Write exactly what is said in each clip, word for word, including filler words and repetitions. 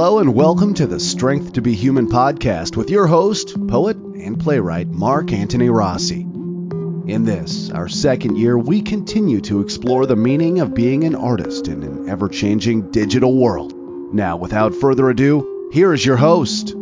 Hello and welcome to the Strength to Be Human podcast with your host, poet, and playwright Mark Antony Rossi. In this, our second year, we continue to explore the meaning of being an artist in an ever-changing digital world. Now, without further ado, here is your host.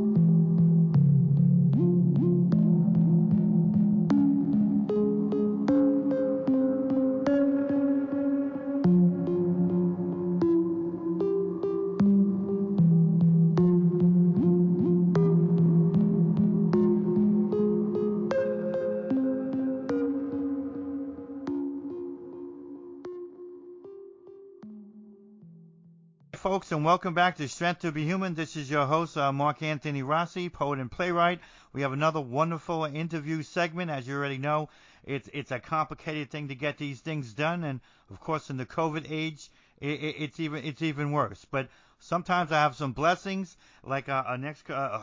And welcome back to Strength to Be Human. This is your host, uh, Mark Antony Rossi, poet and playwright. We have another wonderful interview segment. As you already know, it's it's a complicated thing to get these things done, and of course, in the COVID age, it, it, it's even it's even worse. But sometimes I have some blessings, like our, our next uh,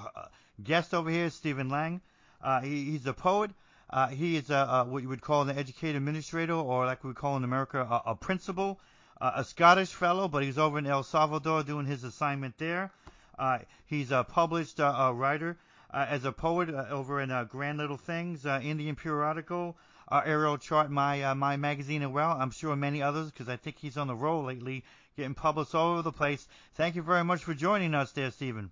guest over here, Stephen Lang. Uh, he, he's a poet. Uh, he is a, a, what you would call an educated administrator, or like we call in America, a, a principal. Uh, a Scottish fellow, but he's over in El Salvador doing his assignment there. Uh, he's a published uh, uh, writer uh, as a poet uh, over in uh, Grand Little Things, uh, Indian Periodical, uh, Ariel Chart, my uh, my magazine as well. I'm sure many others, because I think he's on the roll lately, getting published all over the place. Thank you very much for joining us there, Stephen.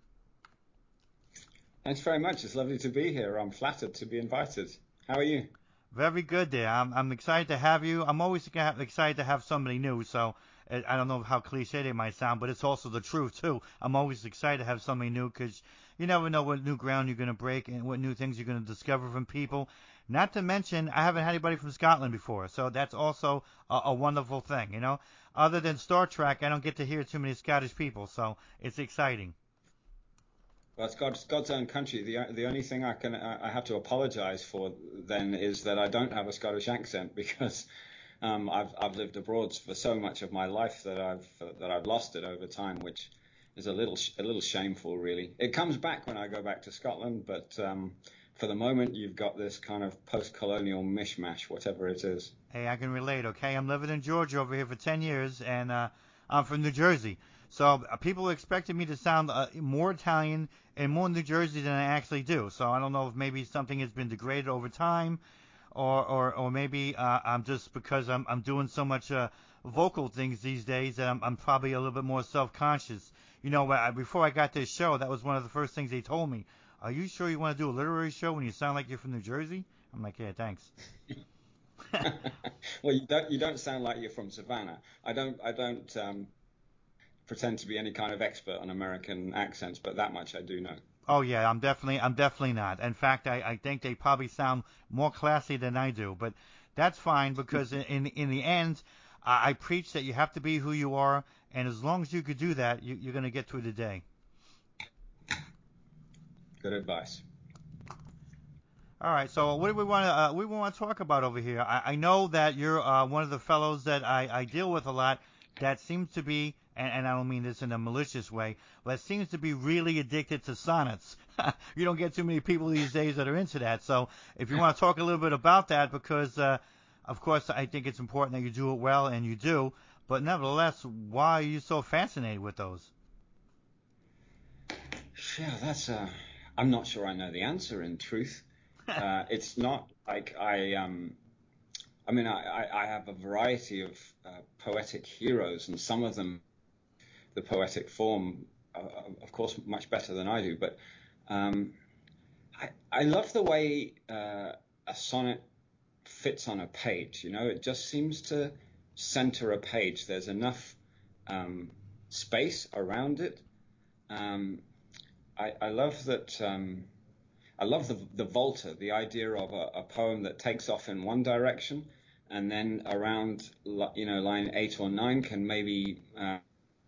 Thanks very much. It's lovely to be here. I'm flattered to be invited. How are you? Very good there. I'm, I'm excited to have you. I'm always excited to have somebody new, so I don't know how cliche they might sound, but it's also the truth, too. I'm always excited to have somebody new because you never know what new ground you're going to break and what new things you're going to discover from people. Not to mention, I haven't had anybody from Scotland before, so that's also a, a wonderful thing, you know. Other than Star Trek, I don't get to hear too many Scottish people, so it's exciting. Well, it's God's, God's own country. The the only thing I can I have to apologise for then is that I don't have a Scottish accent because um, I've I've lived abroad for so much of my life that I've uh, that I've lost it over time, which is a little a little shameful, really. It comes back when I go back to Scotland, but um, for the moment you've got this kind of post-colonial mishmash, whatever it is. Hey, I can relate. Okay, I'm living in Georgia over here for ten years, and uh, I'm from New Jersey. So uh, people expected me to sound uh, more Italian and more New Jersey than I actually do. So I don't know if maybe something has been degraded over time, or or, or maybe uh, I'm just because I'm I'm doing so much uh, vocal things these days that I'm I'm probably a little bit more self-conscious. You know, I, before I got this show, that was one of the first things they told me. Are you sure you want to do a literary show when you sound like you're from New Jersey? I'm like, yeah, thanks. Well, you don't you don't sound like you're from Savannah. I don't I don't. Um... pretend to be any kind of expert on American accents, but that much I do know. Oh yeah, I'm definitely I'm definitely not. In fact, I, I think they probably sound more classy than I do, but that's fine because in in the end, uh, I preach that you have to be who you are, and as long as you could do that, you, you're going to get through the day. Good advice. All right, so what do we want to uh, we want to talk about over here? I, I know that you're uh, one of the fellows that I, I deal with a lot. That seems to be. And, and I don't mean this in a malicious way, but it seems to be really addicted to sonnets. You don't get too many people these days that are into that. So if you want to talk a little bit about that, because, uh, of course, I think it's important that you do it well, and you do. But nevertheless, why are you so fascinated with those? Yeah, that's uh, I'm not sure I know the answer, in truth. uh, it's not like I... Um, I mean, I, I have a variety of uh, poetic heroes, and some of them... the poetic form, uh, of course, much better than I do. But um, I, I love the way uh, a sonnet fits on a page. You know, it just seems to center a page. There's enough um, space around it. Um, I, I love that. Um, I love the, the volta, the idea of a, a poem that takes off in one direction, and then around, you know, line eight or nine can maybe. Uh,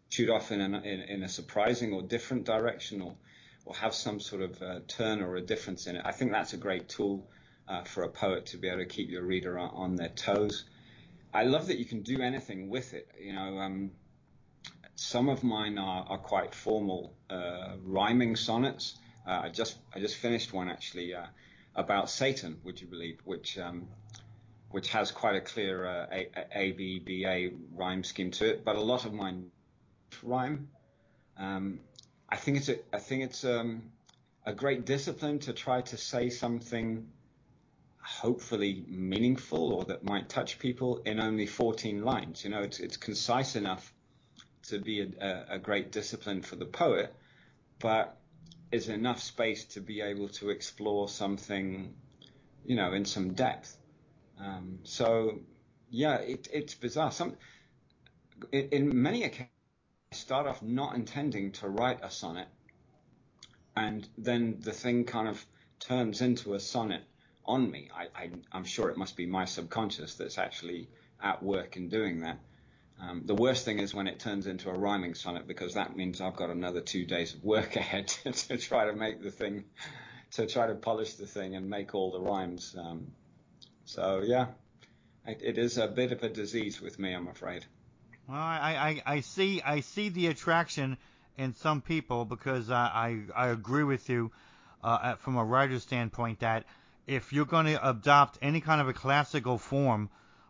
shoot off in, an, in, in a surprising or different direction, or, or have some sort of uh, turn or a difference in it. I think that's a great tool uh, for a poet to be able to keep your reader on, on their toes. I love that you can do anything with it. You know, um, some of mine are, are quite formal uh, rhyming sonnets. Uh, I just I just finished one actually uh, about Satan, would you believe, which um, which has quite a clear uh, a, a B B A rhyme scheme to it. But a lot of mine rhyme. Um, I think it's a, I think it's um, a great discipline to try to say something hopefully meaningful or that might touch people in only fourteen lines. You know, it's it's concise enough to be a, a great discipline for the poet, but is enough space to be able to explore something, you know, in some depth. Um, so, yeah, it, it's bizarre. Some in, in many occasions, I start off not intending to write a sonnet, and then the thing kind of turns into a sonnet on me. I, I, I'm sure it must be my subconscious that's actually at work in doing that. Um, the worst thing is when it turns into a rhyming sonnet, because that means I've got another two days of work ahead to, to try to make the thing, to try to polish the thing and make all the rhymes. Um, so, yeah, it, it is a bit of a disease with me, I'm afraid. Well, I, I, I see I see the attraction in some people, because I, I, I agree with you uh, from a writer's standpoint that if you're going to adopt any kind of a classical form,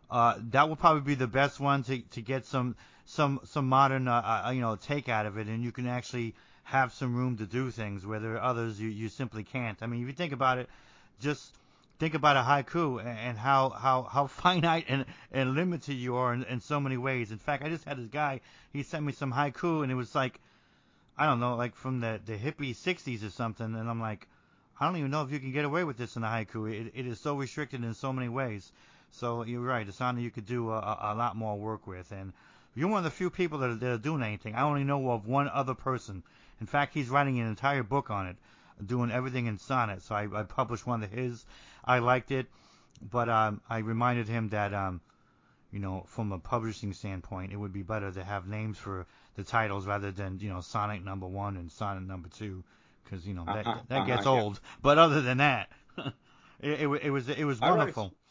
Uh, that will probably be the best one to, to get some some some modern uh, uh, you know take out of it, and you can actually have some room to do things where there are others you, you simply can't. I mean, if you think about it, just think about a haiku and how how, how finite and, and limited you are in, in so many ways. In fact, I just had this guy, he sent me some haiku, and it was like, I don't know, like from the, the hippie sixties or something, and I'm like, I don't even know if you can get away with this in a haiku. It, it is so restricted in so many ways. So you're right. It's something you could do a, a lot more work with, and you're one of the few people that are, that are doing anything. I only know of one other person. In fact, he's writing an entire book on it, doing everything in sonnet. So I, I published one of his. I liked it, but um, I reminded him that, um, you know, from a publishing standpoint, it would be better to have names for the titles rather than, you know, sonnet number one and sonnet number two, because you know that uh-huh. that gets uh-huh. old. But other than that, it, it it was it was wonderful. All right.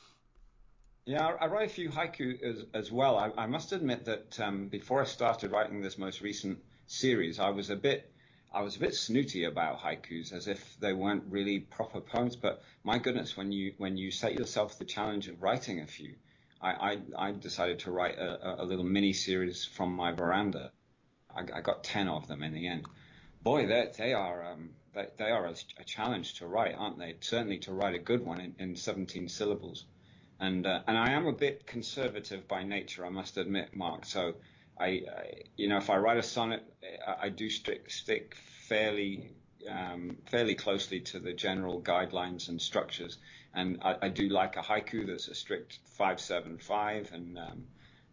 Yeah, I write a few haiku as, as well. I, I must admit that um, before I started writing this most recent series, I was a bit, I was a bit snooty about haikus, as if they weren't really proper poems. But my goodness, when you when you set yourself the challenge of writing a few, I I, I decided to write a, a little mini series from my veranda. I, I got ten of them in the end. Boy, they they are um they, they are a, a challenge to write, aren't they? Certainly to write a good one in, in seventeen syllables. And uh, and I am a bit conservative by nature, I must admit, Mark. So, I, I you know, if I write a sonnet, I, I do stick stick fairly um, fairly closely to the general guidelines and structures. And I, I do like a haiku that's a strict five seven five, and um,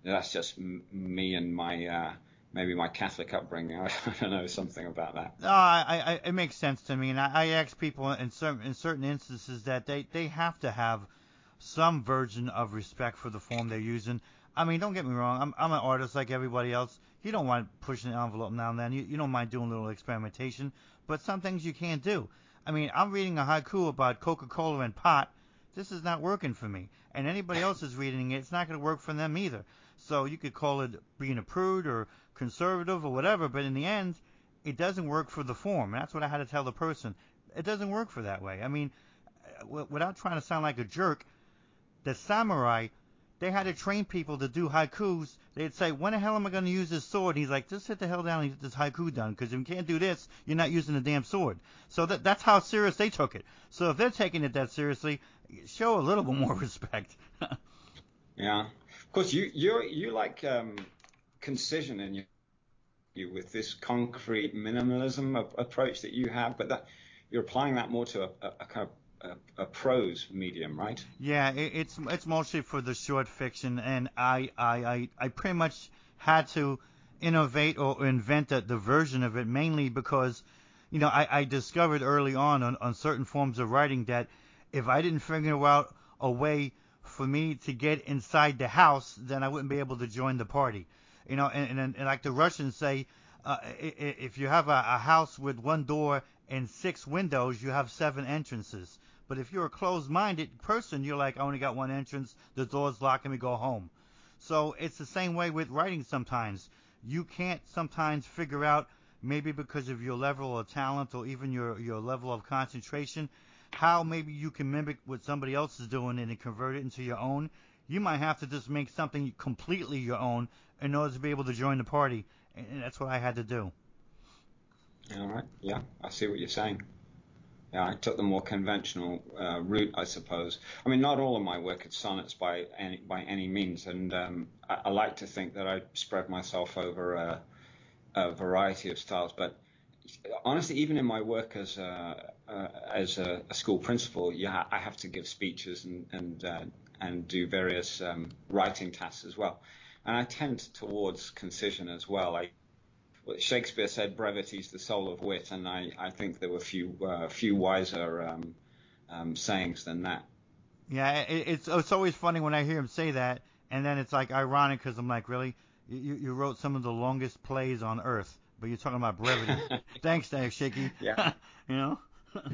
that's just m- me and my uh, maybe my Catholic upbringing. I don't know, something about that. No, I, I it makes sense to me, and I, I ask people in certain in certain instances that they, they have to have some version of respect for the form they're using. I mean, don't get me wrong. I'm I'm an artist like everybody else. You don't mind pushing the envelope now and then. You you don't mind doing a little experimentation. But some things you can't do. I mean, I'm reading a haiku about Coca-Cola and pot. This is not working for me. And anybody else is reading it, it's not going to work for them either. So you could call it being a prude or conservative or whatever. But in the end, it doesn't work for the form. And that's what I had to tell the person. It doesn't work for that way. I mean, w- without trying to sound like a jerk, the samurai, they had to train people to do haikus. They'd say, when the hell am I going to use this sword? And he's like, just sit the hell down and get this haiku done, because if you can't do this, you're not using the damn sword. So that that's how serious they took it. So if they're taking it that seriously, show a little bit more respect. Yeah. Of course, you you you like um, concision in your, you with this concrete minimalism of, approach that you have, but that you're applying that more to a, a, a kind of A, a prose medium, right? Yeah, it, it's it's mostly for the short fiction, and I I, I, I pretty much had to innovate or invent the, the version of it, mainly because, you know, I, I discovered early on, on on certain forms of writing that if I didn't figure out a way for me to get inside the house, then I wouldn't be able to join the party. You know, and, and, and like the Russians say, uh, if you have a, a house with one door and six windows, you have seven entrances. But if you're a closed-minded person, you're like, I only got one entrance, the door's locked, and we go home. So it's the same way with writing sometimes. You can't sometimes figure out, maybe because of your level of talent or even your, your level of concentration, how maybe you can mimic what somebody else is doing and then convert it into your own. You might have to just make something completely your own in order to be able to join the party, and that's what I had to do. All right. Yeah, I see what you're saying. Yeah, I took the more conventional uh, route, I suppose. I mean, not all of my work is sonnets by any, by any means, and um, I, I like to think that I spread myself over a, a variety of styles. But honestly, even in my work as a, uh, as a, a school principal, yeah, I have to give speeches and and uh, and do various um, writing tasks as well, and I tend towards concision as well. I Shakespeare said brevity's the soul of wit, and I, I think there were few uh, few wiser um, um, sayings than that. Yeah, it, it's it's always funny when I hear him say that, and then it's like ironic because I'm like, really? You, you wrote some of the longest plays on earth, but you're talking about brevity. Thanks, Dave Shaky. Yeah. You know?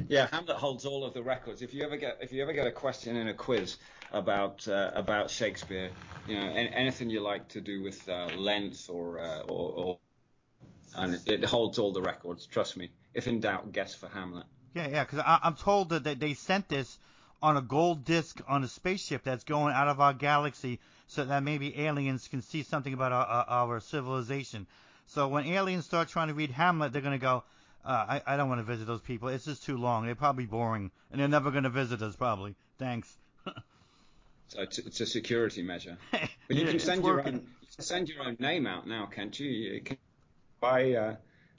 Yeah, Hamlet holds all of the records. If you ever get if you ever get a question in a quiz about uh, about Shakespeare, you know, any, anything you like to do with uh, length or uh, or, or and it holds all the records, trust me. If in doubt, guess for Hamlet. Yeah, yeah, because I'm told that they sent this on a gold disc on a spaceship that's going out of our galaxy so that maybe aliens can see something about our, our, our civilization. So when aliens start trying to read Hamlet, they're going to go, uh, I, I don't want to visit those people. It's just too long. They're probably boring, and they're never going to visit us, probably. Thanks. So it's, it's a security measure. But you can send your own, you can send your own name out now, can't you? You can buy uh,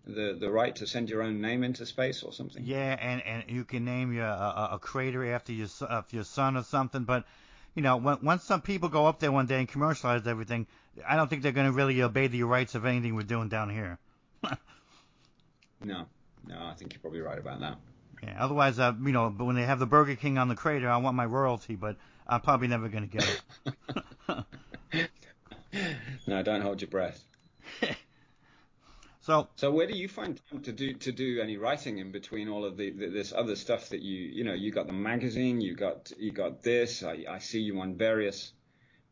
the the right to send your own name into space or something. Yeah, and, and you can name your uh, a crater after your uh, your son or something. But you know, when, once some people go up there one day and commercialize everything, I don't think they're going to really obey the rights of anything we're doing down here. no, no, I think you're probably right about that. Yeah. Otherwise, uh, you know, but when they have the Burger King on the crater, I want my royalty, but I'm probably never going to get it. No, don't hold your breath. So, so where do you find time to do to do any writing in between all of the, the this other stuff that you you know you got the magazine, you got you got this. I, I see you on various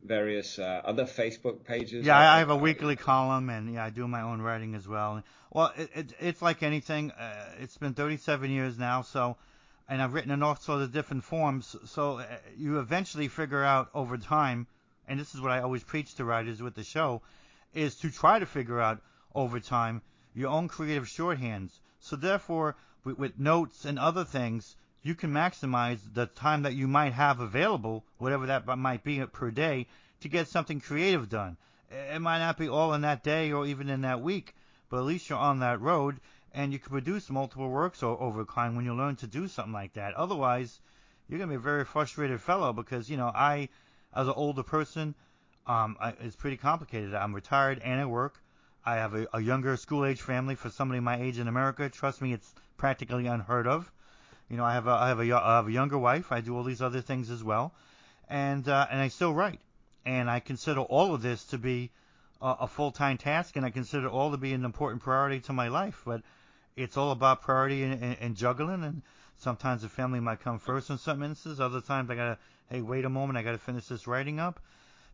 various uh, other Facebook pages. Yeah, I, I have a I, weekly I, column, and yeah, I do my own writing as well. Well, it, it, it's like anything. Uh, it's been thirty-seven years now, so and I've written in all sorts of different forms. So you eventually figure out over time, and this is what I always preach to writers with the show, is to try to figure out over time your own creative shorthands. So therefore, with, with notes and other things, you can maximize the time that you might have available, whatever that might be per day, to get something creative done. It might not be all in that day or even in that week, but at least you're on that road and you can produce multiple works over time when you learn to do something like that. Otherwise, you're going to be a very frustrated fellow because, you know, I, as an older person, um, I, it's pretty complicated. I'm retired and at work. I have a, a younger school-age family. For somebody my age in America, trust me, it's practically unheard of. You know, I have a, I have a, I have a younger wife. I do all these other things as well, and uh, and I still write. And I consider all of this to be a, a full-time task, and I consider all to be an important priority to my life. But it's all about priority and, and, and juggling. And sometimes the family might come first in some instances. Other times I gotta, hey, wait a moment, I gotta finish this writing up.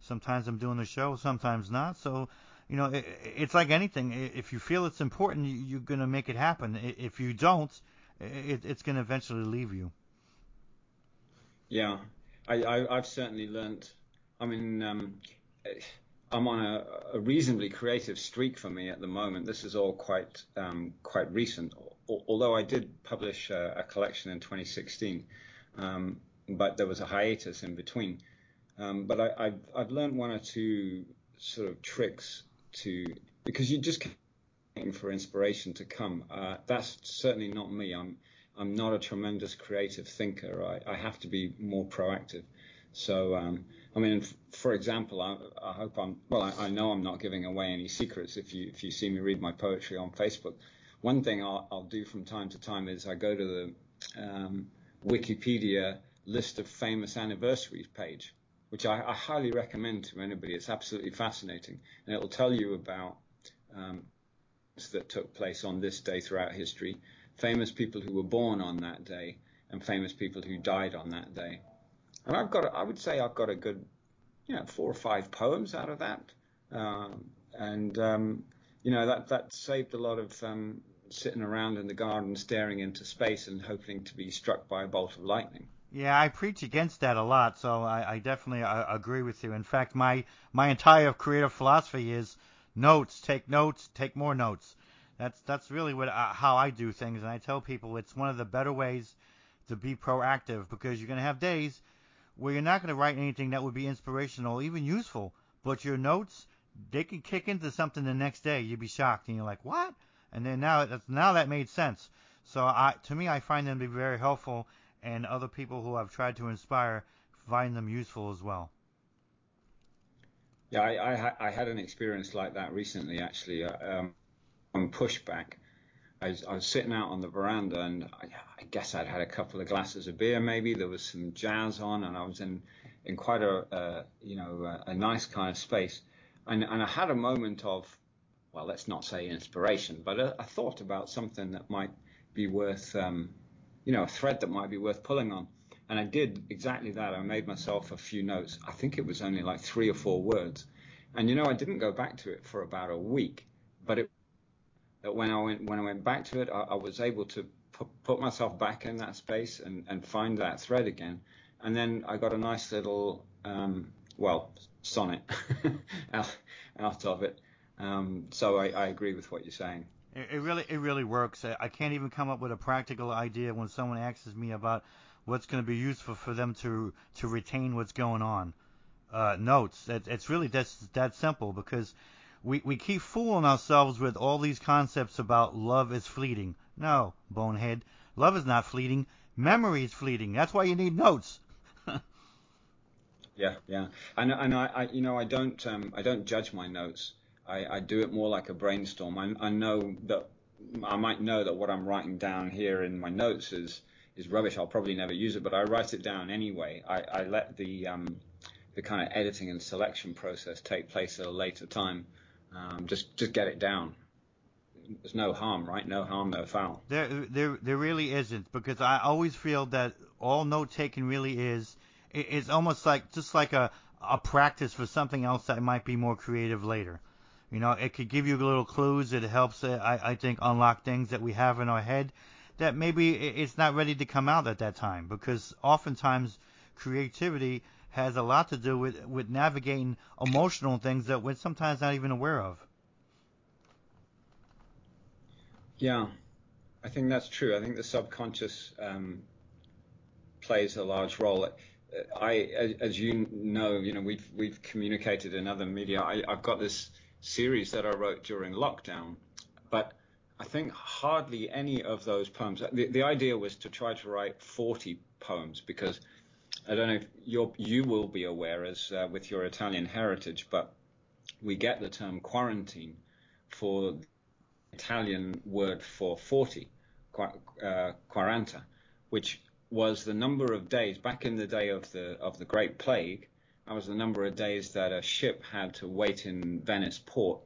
Sometimes I'm doing the show, sometimes not. So. You know, it, it's like anything. If you feel it's important, you're going to make it happen. If you don't, it, it's going to eventually leave you. Yeah, I, I, I've certainly learned. I mean, um, I'm on a, a reasonably creative streak for me at the moment. This is all quite um, quite recent, although I did publish a, a collection in twenty sixteen, um, but there was a hiatus in between. Um, but I, I've, I've learned one or two sort of tricks to, because you just keep waiting for inspiration to come. Uh, that's certainly not me. I'm I'm not a tremendous creative thinker. I, I have to be more proactive. So um, I mean, f- for example, I, I hope I'm well. I, I know I'm not giving away any secrets. If you if you see me read my poetry on Facebook, one thing I'll, I'll do from time to time is I go to the um, Wikipedia list of famous anniversaries page, which I, I highly recommend to anybody. It's absolutely fascinating. And it'll tell you about um, things that took place on this day throughout history, famous people who were born on that day, and famous people who died on that day. And I've got, I would say I've got a good, you know, four or five poems out of that. Um, and, um, you know, that, that saved a lot of um, sitting around in the garden staring into space and hoping to be struck by a bolt of lightning. Yeah, I preach against that a lot, so I, I definitely I agree with you. In fact, my, my entire creative philosophy is notes, take notes, take more notes. That's that's really what uh, how I do things, and I tell people it's one of the better ways to be proactive, because you're going to have days where you're not going to write anything that would be inspirational, even useful, but your notes, they can kick into something the next day. You'd be shocked, and you're like, what? And then now that's, now that made sense. So I, to me, I find them to be very helpful, and other people who I've tried to inspire find them useful as well. Yeah, I, I, I had an experience like that recently, actually, um, on Pushback. I was, I was sitting out on the veranda, and I, I guess I'd had a couple of glasses of beer, maybe. There was some jazz on, and I was in, in quite a, uh, you know, a, a nice kind of space. And, and I had a moment of, well, let's not say inspiration, but a, a thought about something that might be worth, um, you know, a thread that might be worth pulling on. And I did exactly that. I made myself a few notes. I think it was only like three or four words. And, you know, I didn't go back to it for about a week. But it, when I went when I went back to it, I, I was able to pu- put myself back in that space and, and find that thread again. And then I got a nice little, um, well, sonnet out, out of it. Um, so I, I agree with what you're saying. It, it really it really works. I, I can't even come up with a practical idea when someone asks me about what's going to be useful for them to to retain what's going on. Uh, notes. It, it's really that's that simple, because we, we keep fooling ourselves with all these concepts about love is fleeting. No, bonehead. Love is not fleeting. Memory is fleeting. That's why you need notes. yeah, yeah. And and I, I you know I don't um I don't judge my notes. I, I do it more like a brainstorm. I I know that I might know that what I'm writing down here in my notes is. is rubbish. I'll probably never use it, but I write it down anyway. I, I let the um, the kind of editing and selection process take place at a later time. Um, just just get it down. There's no harm, right? No harm, no foul. There, there, there really isn't, because I always feel that all note taking really is it, it's almost like just like a a practice for something else that might be more creative later. You know, it could give you little clues. It helps. I I think unlock things that we have in our head that maybe it's not ready to come out at that time, because oftentimes creativity has a lot to do with, with navigating emotional things that we're sometimes not even aware of. Yeah, I think that's true. I think the subconscious um, plays a large role. I, as you know, you know, we've we've communicated in other media. I, I've got this series that I wrote during lockdown, but I think hardly any of those poems. The, the idea was to try to write forty poems, because I don't know if you're, you will be aware, as uh, with your Italian heritage, but we get the term quarantine for the Italian word for forty, uh, quaranta, which was the number of days back in the day of the of the Great Plague. That was the number of days that a ship had to wait in Venice port.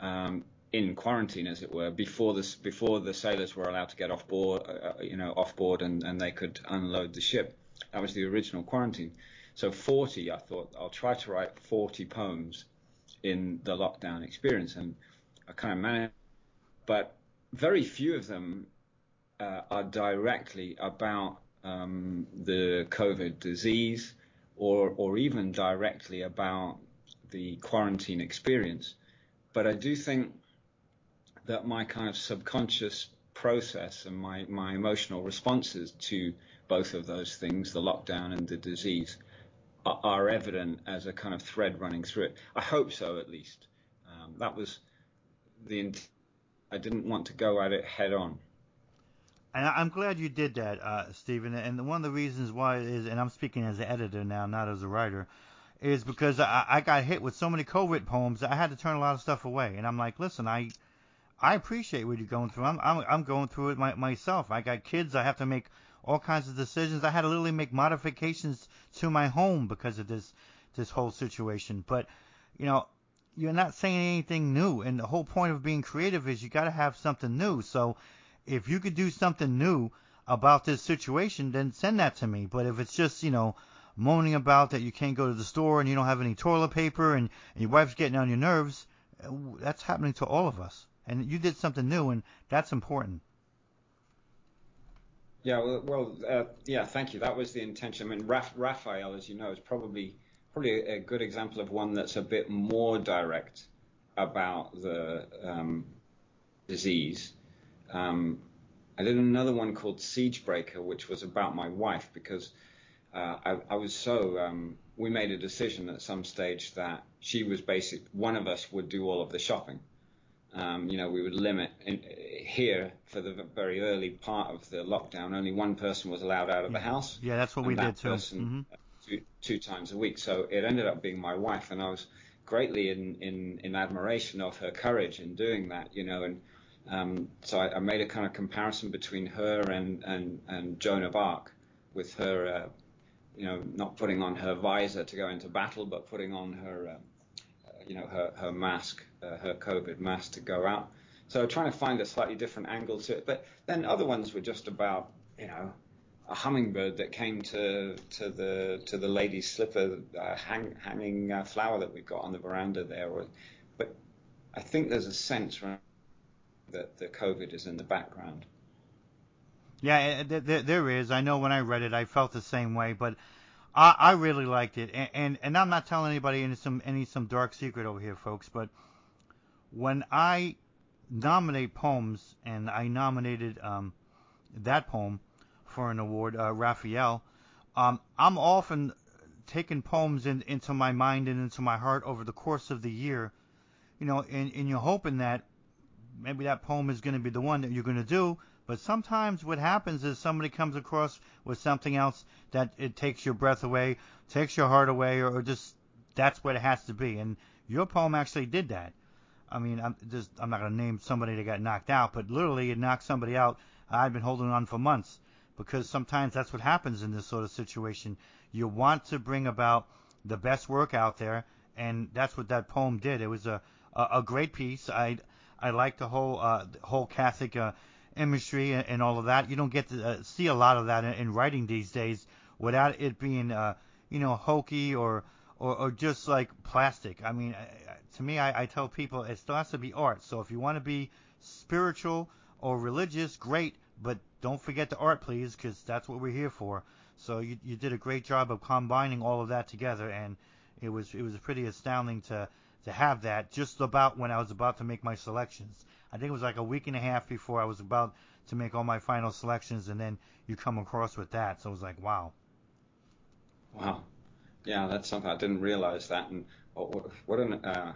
Um, in quarantine, as it were, before this before the sailors were allowed to get off board, uh, you know, off board, and, and they could unload the ship. That was the original quarantine. So forty, I thought I'll try to write forty poems in the lockdown experience, and I kind of managed, but very few of them uh, are directly about um, the COVID disease, or or even directly about the quarantine experience. But I do think that my kind of subconscious process and my, my emotional responses to both of those things, the lockdown and the disease, are, are evident as a kind of thread running through it. I hope so, at least. Um, that was the – I didn't want to go at it head on. And I'm glad you did that, uh, Stephen. And one of the reasons why is – and I'm speaking as an editor now, not as a writer – is because I, I got hit with so many COVID poems that I had to turn a lot of stuff away. And I'm like, listen, I – I appreciate what you're going through. I'm I'm, I'm going through it my, myself. I got kids. I have to make all kinds of decisions. I had to literally make modifications to my home because of this this whole situation. But, you know, you're not saying anything new. And the whole point of being creative is you got to have something new. So if you could do something new about this situation, then send that to me. But if it's just, you know, moaning about that you can't go to the store and you don't have any toilet paper and, and your wife's getting on your nerves, that's happening to all of us. And you did something new, and that's important. Yeah, well, well uh, yeah, thank you. That was the intention. I mean, Raph- Raphael, as you know, is probably probably a good example of one that's a bit more direct about the um, disease. Um, I did another one called Siegebreaker, which was about my wife, because uh, I, I was so, um, we made a decision at some stage that she was basic, one of us would do all of the shopping. Um, you know, we would limit in, here for the very early part of the lockdown. Only one person was allowed out of the house. Yeah, that's what we did too. Mm-hmm. two, two times a week. So it ended up being my wife, and I was greatly in, in, in admiration of her courage in doing that, you know, and um, so I, I made a kind of comparison between her and, and, and Joan of Arc, with her, uh, you know, not putting on her visor to go into battle, but putting on her, uh, you know, her, her mask, uh, her COVID mask to go out. So trying to find a slightly different angle to it. But then other ones were just about, you know, a hummingbird that came to to the to the lady's slipper uh, hang, hanging uh, flower that we've got on the veranda there. But I think there's a sense right, that the COVID is in the background. Yeah, there, there is. I know when I read it, I felt the same way, but I, I really liked it. And, and and I'm not telling anybody any some any some dark secret over here, folks, but when I nominate poems, and I nominated um, that poem for an award, uh, Raphael, um, I'm often taking poems in, into my mind and into my heart over the course of the year, you know, and, and you're hoping that maybe that poem is going to be the one that you're going to do. But sometimes what happens is somebody comes across with something else that it takes your breath away, takes your heart away, or, or just that's what it has to be. And your poem actually did that. I mean, I'm just I'm not going to name somebody that got knocked out, but literally it knocked somebody out I've been holding on for months, because sometimes that's what happens in this sort of situation. You want to bring about the best work out there, and that's what that poem did. It was a, a, a great piece. I I like the whole uh, the whole Catholic uh, imagery and, and all of that. You don't get to uh, see a lot of that in, in writing these days without it being uh, you know, hokey or. Or, or just like plastic. I mean, to me, I, I tell people it still has to be art. So if you want to be spiritual or religious, great, but don't forget the art, please, because that's what we're here for. So you, you did a great job of combining all of that together, and it was it was pretty astounding to to have that just about when I was about to make my selections. I think it was like a week and a half before I was about to make all my final selections, and then you come across with that. So it was like, wow. Wow. Yeah, that's something I didn't realize that, and oh, what an uh,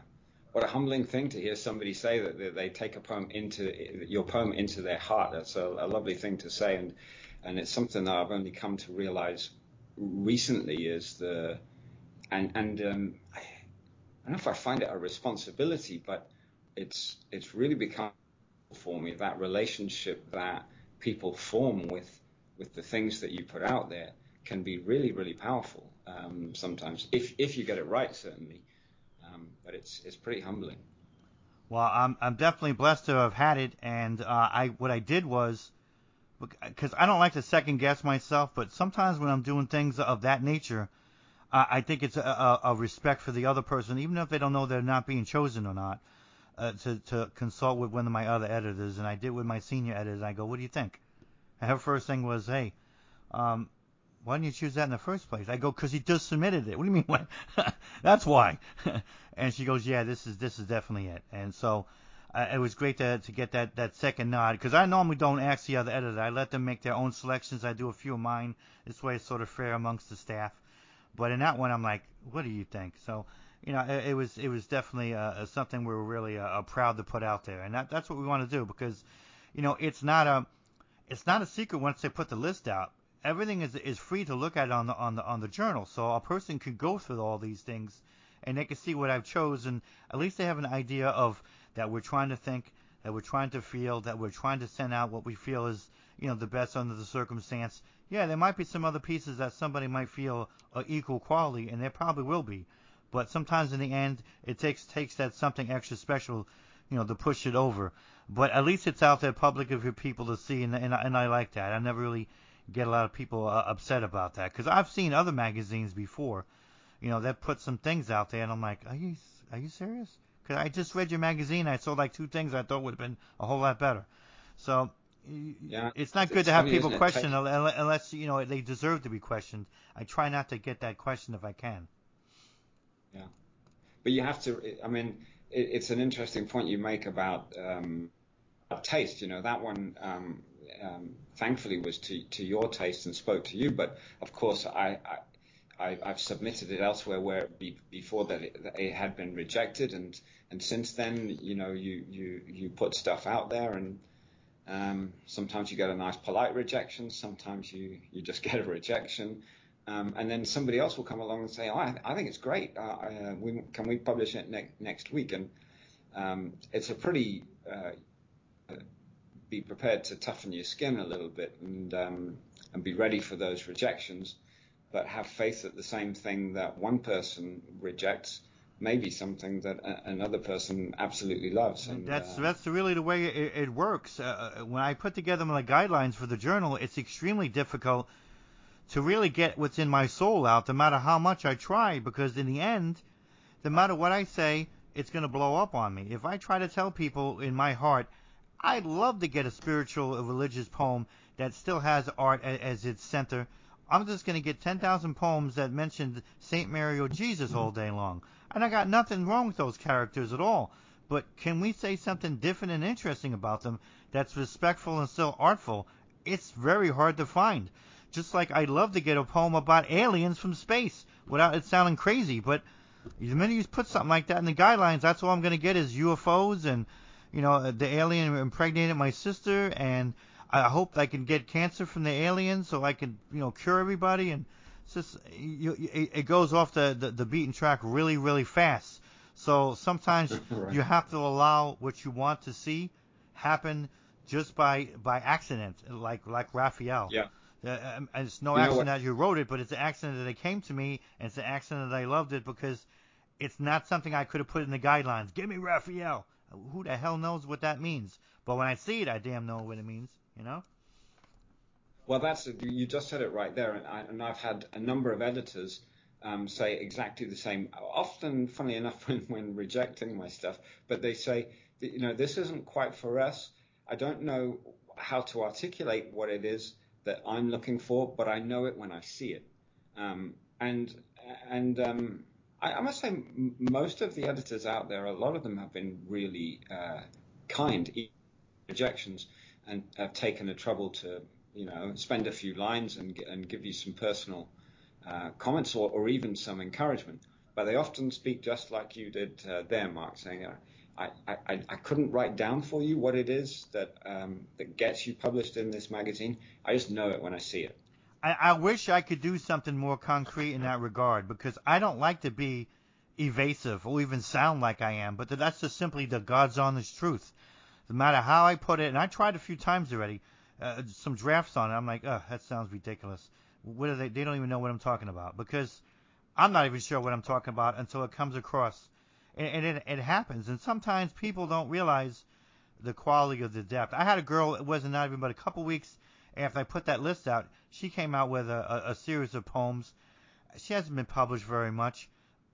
what a humbling thing to hear somebody say that they, they take a poem into your poem into their heart. That's a, a lovely thing to say, and and it's something that I've only come to realize recently is the and and um, I don't know if I find it a responsibility, but it's it's really become for me that relationship that people form with with the things that you put out there can be really, really powerful. Um, sometimes, if if you get it right, certainly, um, but it's it's pretty humbling. Well, I'm I'm definitely blessed to have had it, and uh, I what I did was, because I don't like to second guess myself, but sometimes when I'm doing things of that nature, uh, I think it's a, a, a respect for the other person, even if they don't know they're not being chosen or not, uh, to to consult with one of my other editors, and I did with my senior editor. And I go, what do you think? And her first thing was, hey. Um, Why didn't you choose that in the first place? I go, because he just submitted it. What do you mean? What? That's why. And she goes, yeah, this is this is definitely it. And so uh, it was great to to get that, that second nod, because I normally don't ask the other editor. I let them make their own selections. I do a few of mine. This way it's sort of fair amongst the staff. But in that one, I'm like, what do you think? So, you know, it, it was it was definitely uh, something we were really uh, proud to put out there. And that, that's what we want to do, because, you know, it's not a it's not a secret once they put the list out. Everything is is free to look at on the on the on the journal, so a person could go through all these things, and they can see what I've chosen. At least they have an idea of that we're trying to think, that we're trying to feel, that we're trying to send out what we feel is, you know, the best under the circumstance. Yeah, there might be some other pieces that somebody might feel are equal quality, and there probably will be, but sometimes in the end, it takes takes that something extra special, you know, to push it over. But at least it's out there, public for people to see, and and I, and I like that. I never really get a lot of people uh, upset about that, because I've seen other magazines before, you know, that put some things out there, and I'm like, are you are you serious? Because I just read your magazine. I saw like two things I thought would have been a whole lot better. So yeah, it's not it's good to have people question unless, you know, they deserve to be questioned. I try not to get that question if I can. Yeah, but you have to. I mean, it's an interesting point you make about um, of taste. You know, that one um, um, thankfully was to, to your taste and spoke to you. But of course, I, I, I I've submitted it elsewhere where be, before that it, it had been rejected, and and since then, you know, you you you put stuff out there, and um, sometimes you get a nice polite rejection, sometimes you you just get a rejection. Um, and then somebody else will come along and say, oh, I, I think it's great. Uh, uh, we, can we publish it ne- next week? And um, it's a pretty, uh, be prepared to toughen your skin a little bit and um, and be ready for those rejections, but have faith that the same thing that one person rejects may be something that a- another person absolutely loves. And that's, uh, that's really the way it, it works. Uh, when I put together my guidelines for the journal, it's extremely difficult to really get what's in my soul out, no matter how much I try, because in the end, no matter what I say, it's going to blow up on me. If I try to tell people in my heart, I'd love to get a spiritual, a religious poem that still has art as its center, I'm just going to get ten thousand poems that mentioned Saint Mary or Jesus all day long. And I got nothing wrong with those characters at all. But can we say something different and interesting about them that's respectful and still artful? It's very hard to find. Just like I'd love to get a poem about aliens from space without it sounding crazy, but the minute you put something like that in the guidelines, that's all I'm going to get is U F Os and, you know, the alien impregnated my sister, and I hope I can get cancer from the alien so I can, you know, cure everybody. And it's just, you, it goes off the, the, the beaten track really, really fast. So sometimes right. You have to allow what you want to see happen just by by accident, like like Raphael. Yeah. Uh, and it's no you accident that you wrote it, but it's an accident that it came to me, and it's an accident that I loved it because it's not something I could have put in the guidelines. Give me Raphael. Who the hell knows what that means? But when I see it, I damn know what it means, you know? Well, that's you just said it right there, and, I, and I've had a number of editors um, say exactly the same, often, funnily enough, when, when rejecting my stuff, but they say, you know, this isn't quite for us. I don't know how to articulate what it is that I'm looking for, but I know it when I see it. Um, and and um, I, I must say, m- most of the editors out there, a lot of them have been really uh, kind, rejections, and have taken the trouble to, you know, spend a few lines and and give you some personal uh, comments or, or even some encouragement. But they often speak just like you did uh, there, Mark, saying, I, I, I couldn't write down for you what it is that um, that gets you published in this magazine. I just know it when I see it. I, I wish I could do something more concrete in that regard, because I don't like to be evasive or even sound like I am, but that's just simply the God's honest truth. No matter how I put it, and I tried a few times already, uh, some drafts on it. I'm like, oh, that sounds ridiculous. What are they? They don't even know what I'm talking about, because I'm not even sure what I'm talking about until it comes across. And it, it happens, and sometimes people don't realize the quality of the depth. I had a girl, it wasn't not even but a couple weeks after I put that list out, she came out with a, a, a series of poems. She hasn't been published very much.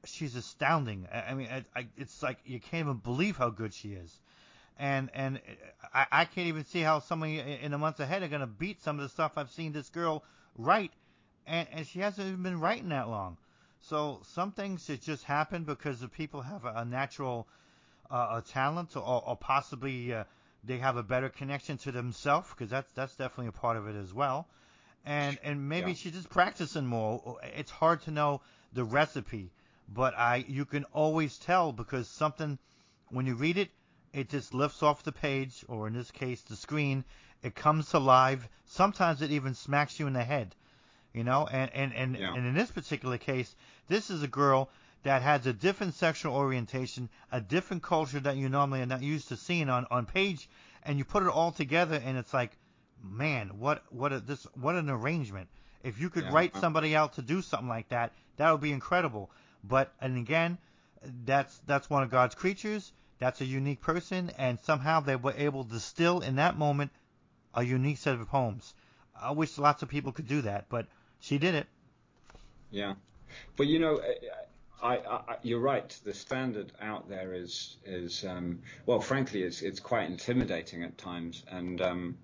She's astounding. I, I mean, I, I, it's like you can't even believe how good she is. And and I, I can't even see how somebody in the months ahead are going to beat some of the stuff I've seen this girl write, and, and she hasn't even been writing that long. So some things that just happen because the people have a, a natural uh, a talent, or, or possibly uh, they have a better connection to themselves, because that's that's definitely a part of it as well. And and maybe yeah. She's just practicing more. It's hard to know the recipe, but I you can always tell, because something, when you read it, it just lifts off the page, or in this case the screen. It comes to life. Sometimes it even smacks you in the head. You know, and and, and, yeah. and in this particular case, this is a girl that has a different sexual orientation, a different culture that you normally are not used to seeing on, on page, and you put it all together, and it's like, man, what what a, this what an arrangement. If you could yeah. write somebody out to do something like that, that would be incredible. But and again, that's that's one of God's creatures. That's a unique person, and somehow they were able to distill in that moment a unique set of poems. I wish lots of people could do that, but she did it. Yeah, but you know, I, I, I, you're right. The standard out there is is um, well, frankly, it's it's quite intimidating at times, and um,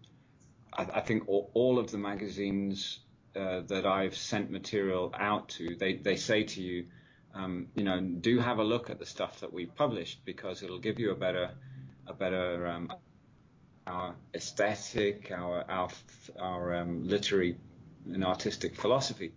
I, I think all, all of the magazines uh, that I've sent material out to, they they say to you, um, you know, do have a look at the stuff that we've published, because it'll give you a better a better um, our aesthetic, our our our um, literary and artistic philosophy.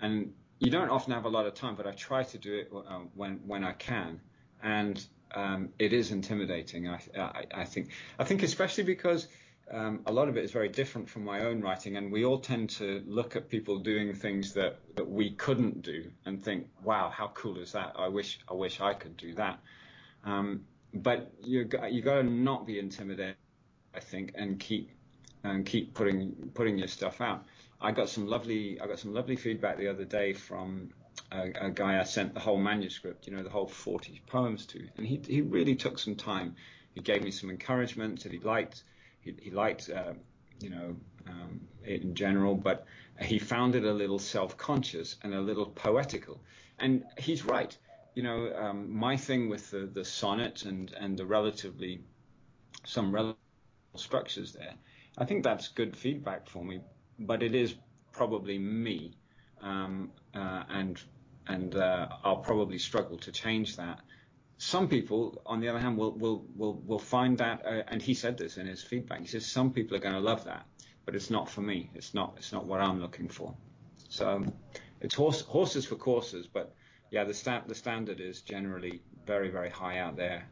And you don't often have a lot of time, but I try to do it uh, when when I can. And um, it is intimidating, I, I, I think. I think especially because um, a lot of it is very different from my own writing, and we all tend to look at people doing things that, that we couldn't do and think, wow, how cool is that? I wish I wish I could do that. Um, but you you got to not be intimidated, I think, and keep and keep putting putting your stuff out. I got some lovely I got some lovely feedback the other day from a, a guy I sent the whole manuscript, you know, the whole forty poems to, and he he really took some time. He gave me some encouragement that he liked. He, he liked uh, you know um, it in general, but he found it a little self-conscious and a little poetical, and he's right. You know, um, my thing with the, the sonnet and and the relatively some relative structures there, I think that's good feedback for me. But it is probably me, um, uh, and and uh, I'll probably struggle to change that. Some people, on the other hand, will will will, will find that. Uh, and he said this in his feedback. He says some people are going to love that, but it's not for me. It's not it's not what I'm looking for. So it's horse, horses for courses. But yeah, the sta- the standard is generally very very high out there.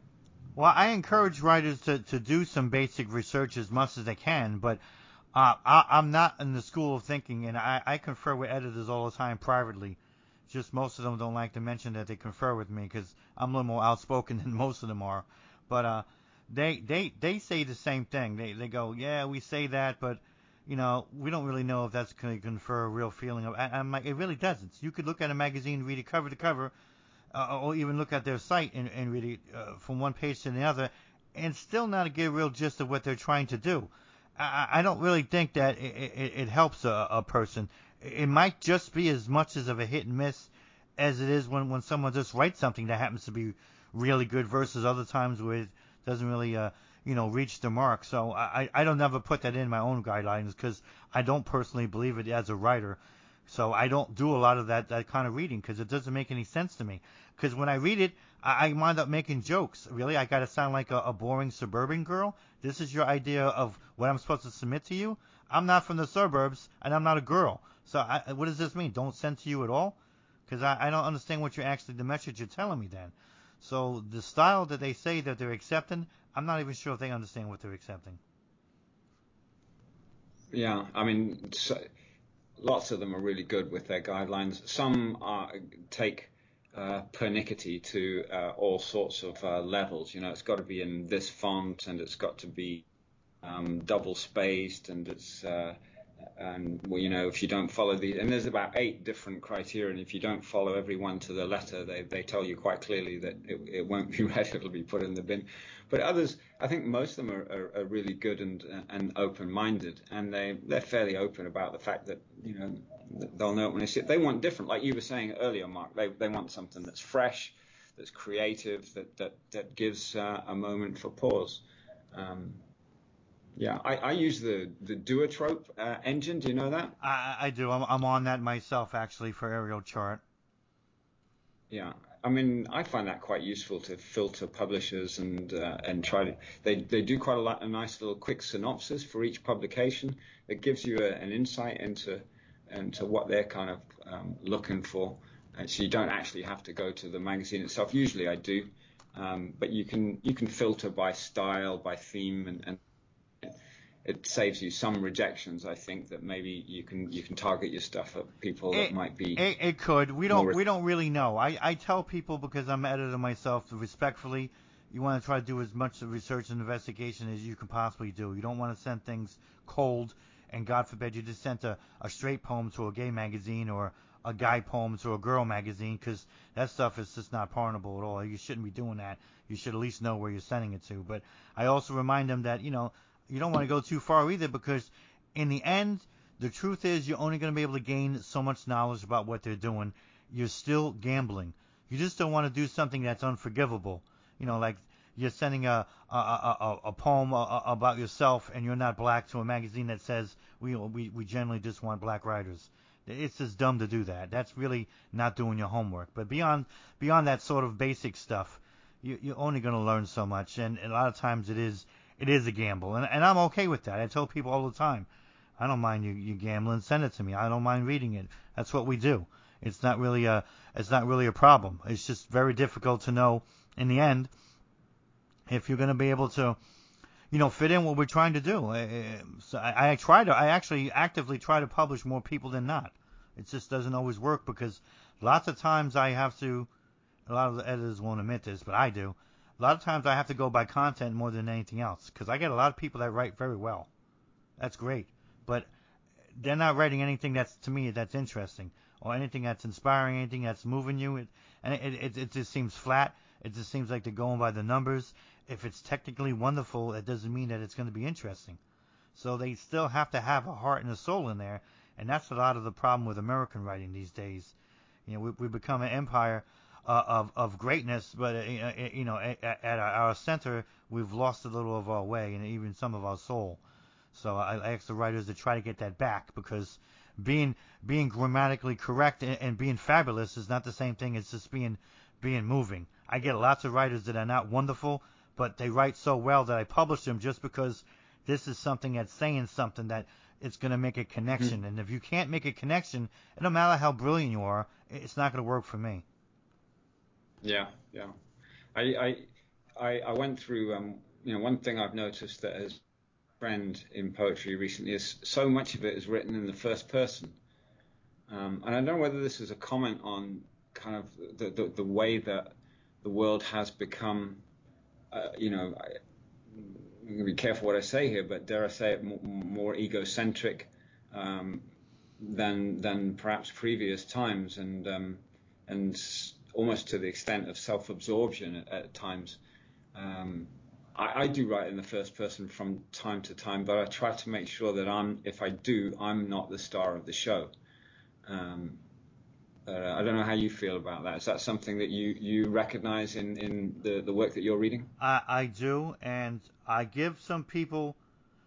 Well, I encourage writers to, to do some basic research as much as they can, but. Uh, I, I'm not in the school of thinking, and I, I confer with editors all the time privately. Just most of them don't like to mention that they confer with me because I'm a little more outspoken than most of them are. But uh, they, they they say the same thing. They they go, yeah, we say that, but you know, we don't really know if that's going to confer a real feeling of. I'm like, it really doesn't. You could look at a magazine, read it cover to cover, uh, or even look at their site and, and read it uh, from one page to the other, and still not get a real gist of what they're trying to do. I don't really think that it, it, it helps a, a person. It might just be as much as of a hit and miss as it is when, when someone just writes something that happens to be really good versus other times where it doesn't really, uh, you know, reach the mark. So I, I don't ever put that in my own guidelines because I don't personally believe it as a writer. So I don't do a lot of that, that kind of reading because it doesn't make any sense to me. Because when I read it, I, I wind up making jokes. Really, I got to sound like a, a boring suburban girl? This is your idea of what I'm supposed to submit to you? I'm not from the suburbs, and I'm not a girl. So I, what does this mean? Don't send to you at all? Because I, I don't understand what you're actually, the message you're telling me then. So the style that they say that they're accepting, I'm not even sure if they understand what they're accepting. Yeah, I mean, so, lots of them are really good with their guidelines. Some are, take... Uh, pernickety to uh, all sorts of uh, levels. You know, it's got to be in this font, and it's got to be um, double spaced, and it's uh, and well, you know, if you don't follow the and there's about eight different criteria, and if you don't follow every one to the letter, they they tell you quite clearly that it, it won't be read; it'll be put in the bin. But others, I think most of them are, are, are really good and and open minded, and they they're fairly open about the fact that you know. They'll know it when they see it. They want different, like you were saying earlier, Mark. They they want something that's fresh, that's creative, that that that gives uh, a moment for pause. Um, yeah, I, I use the the Duotrope uh, engine. Do you know that? I, I do. I'm I'm on that myself actually for Ariel Chart. Yeah, I mean I find that quite useful to filter publishers and uh, and try to. They they do quite a lot a nice little quick synopsis for each publication that gives you a, an insight into. And to what they're kind of um, looking for, and so you don't actually have to go to the magazine itself. Usually I do, um, but you can you can filter by style, by theme, and, and it saves you some rejections. I think that maybe you can you can target your stuff at people that it, might be. It, it could. We don't re- we don't really know. I, I tell people because I'm an editor myself, respectfully, you want to try to do as much research and investigation as you can possibly do. You don't want to send things cold. And God forbid you just sent a, a straight poem to a gay magazine or a guy poem to a girl magazine because that stuff is just not pardonable at all. You shouldn't be doing that. You should at least know where you're sending it to. But I also remind them that, you know, you don't want to go too far either because in the end, the truth is you're only going to be able to gain so much knowledge about what they're doing. You're still gambling. You just don't want to do something that's unforgivable. You know, like... You're sending a a, a, a poem about yourself, and you're not black to a magazine that says we we we generally just want black writers. It's just dumb to do that. That's really not doing your homework. But beyond beyond that sort of basic stuff, you, you're only going to learn so much, and a lot of times it is it is a gamble, and, and I'm okay with that. I tell people all the time, I don't mind you, you gambling. Send it to me. I don't mind reading it. That's what we do. It's not really a it's not really a problem. It's just very difficult to know in the end if you're going to be able to, you know, fit in what we're trying to do. So I, I try to I actually actively try to publish more people than not. It just doesn't always work because lots of times I have to. A lot of the editors won't admit this, but I do. A lot of times I have to go by content more than anything else because I get a lot of people that write very well. That's great, but they're not writing anything that's, to me, that's interesting or anything that's inspiring, anything that's moving you. It, and it, it, it just seems flat. It just seems like they're going by the numbers. If it's technically wonderful, it doesn't mean that it's going to be interesting. So they still have to have a heart and a soul in there, and that's a lot of the problem with American writing these days. You know, we, we become an empire uh, of, of greatness, but, uh, you know, at, at our center, we've lost a little of our way and even some of our soul. So I ask the writers to try to get that back because being being grammatically correct and, and being fabulous is not the same thing as just being being moving. I get lots of writers that are not wonderful, but they write so well that I publish them just because this is something that's saying something that it's going to make a connection. Mm-hmm. And if you can't make a connection, no matter how brilliant you are, it's not going to work for me. Yeah, yeah. I I I went through um you know one thing I've noticed that has trend in poetry recently is so much of it is written in the first person, um, and I don't know whether this is a comment on kind of the the, the way that the world has become. Uh, you know, I, I'm going to be careful what I say here, but dare I say it more, more egocentric um, than than perhaps previous times, and um, and almost to the extent of self-absorption at, at times. Um, I, I do write in the first person from time to time, but I try to make sure that I'm, if I do, I'm not the star of the show. Um, uh, I don't know how you feel about that. Is that something that you, you recognize in, in the, the work that you're reading? I, I do, and I give some people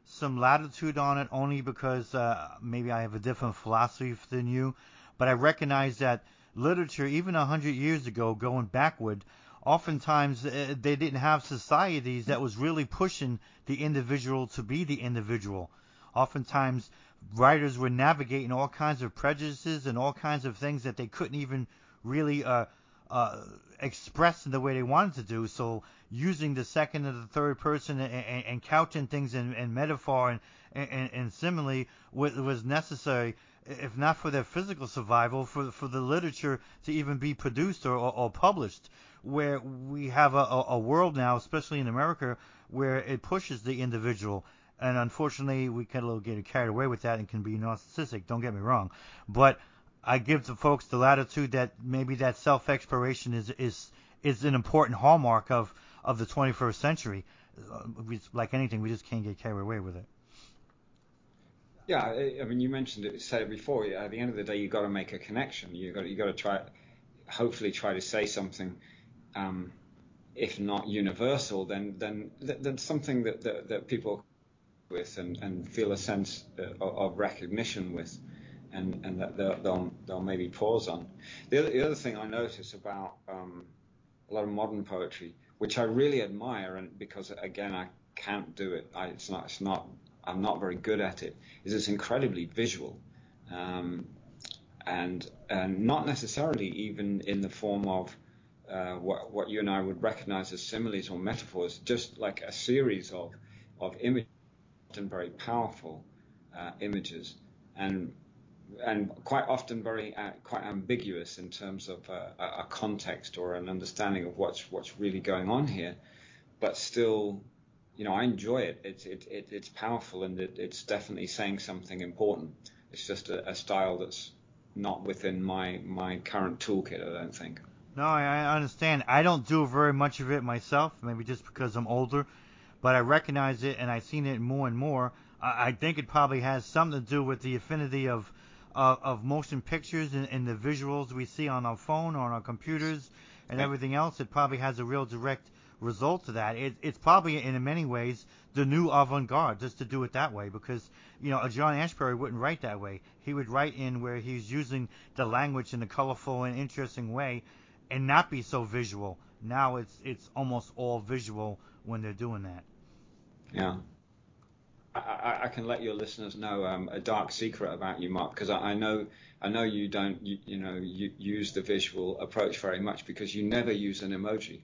some latitude on it only because uh, maybe I have a different philosophy than you, but I recognize that literature, even one hundred years ago, going backward, oftentimes uh, they didn't have societies that was really pushing the individual to be the individual. Oftentimes writers were navigating all kinds of prejudices and all kinds of things that they couldn't even really uh, uh, express in the way they wanted to do. So using the second and the third person and, and, and couching things in, in metaphor and, and, and simile was necessary, if not for their physical survival, for, for the literature to even be produced or, or, or published. Where we have a, a world now, especially in America, where it pushes the individual. And unfortunately, we can a little get carried away with that and can be narcissistic, don't get me wrong. But I give the folks the latitude that maybe that self-exploration is is, is an important hallmark of, of the twenty-first century. We, like anything, we just can't get carried away with it. Yeah, I mean, you mentioned it, said it before. At the end of the day, you've got to make a connection. You've got, you've got to try, hopefully try to say something. Um, if not universal, then then that's something that, that, that people with and, and feel a sense of, of recognition with, and, and that they'll, they'll they'll maybe pause on. The other, the other thing I notice about um, a lot of modern poetry, which I really admire, and because again I can't do it, I, it's not it's not I'm not very good at it, is it's incredibly visual, um, and and not necessarily even in the form of Uh, what, what you and I would recognize as similes or metaphors, just like a series of of images, often very powerful uh, images, and and quite often very uh, quite ambiguous in terms of uh, a context or an understanding of what's what's really going on here. But still, you know, I enjoy it. It's it, it it's powerful, and it, it's definitely saying something important. It's just a, a style that's not within my my current toolkit, I don't think. No, I understand. I don't do very much of it myself, maybe just because I'm older, but I recognize it and I've seen it more and more. I think it probably has something to do with the affinity of of, of motion pictures and, and the visuals we see on our phone or on our computers and everything else. It probably has a real direct result to that. It, it's probably, in many ways, the new avant-garde, just to do it that way, because, you know, John Ashbery wouldn't write that way. He would write in where he's using the language in a colorful and interesting way, and not be so visual. Now it's it's almost all visual when they're doing that. Yeah. I, I can let your listeners know um, a dark secret about you, Mark, because I, I know I know you don't you, you know you use the visual approach very much because you never use an emoji.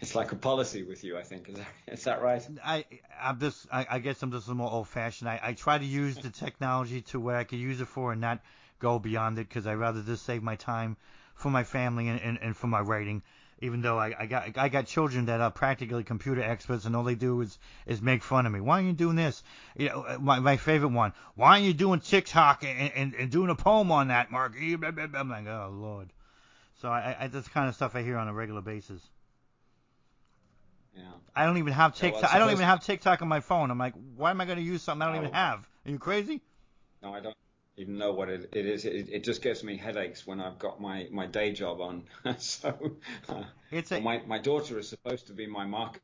It's like a policy with you, I think. Is that, is that right? I I'm just I, I guess I'm just a more old-fashioned. I, I try to use the technology to where I can use it for and not go beyond it because I'd rather just save my time for my family and, and, and for my writing. Even though I, I got I got children that are practically computer experts and all they do is, is make fun of me. Why are you doing this? You know, my my favorite one. Why are you doing TikTok and, and, and doing a poem on that, Mark? I'm like, oh Lord. So I, I that's the kind of stuff I hear on a regular basis. Yeah. I don't even have TikTok. Yeah, well, I don't even have TikTok on my phone. I'm like, why am I going to use something I don't no. even have? Are you crazy? No, I don't. Even know what it, it is. It, it just gives me headaches when I've got my, my day job on. so uh, it's a, my my daughter is supposed to be my marketer,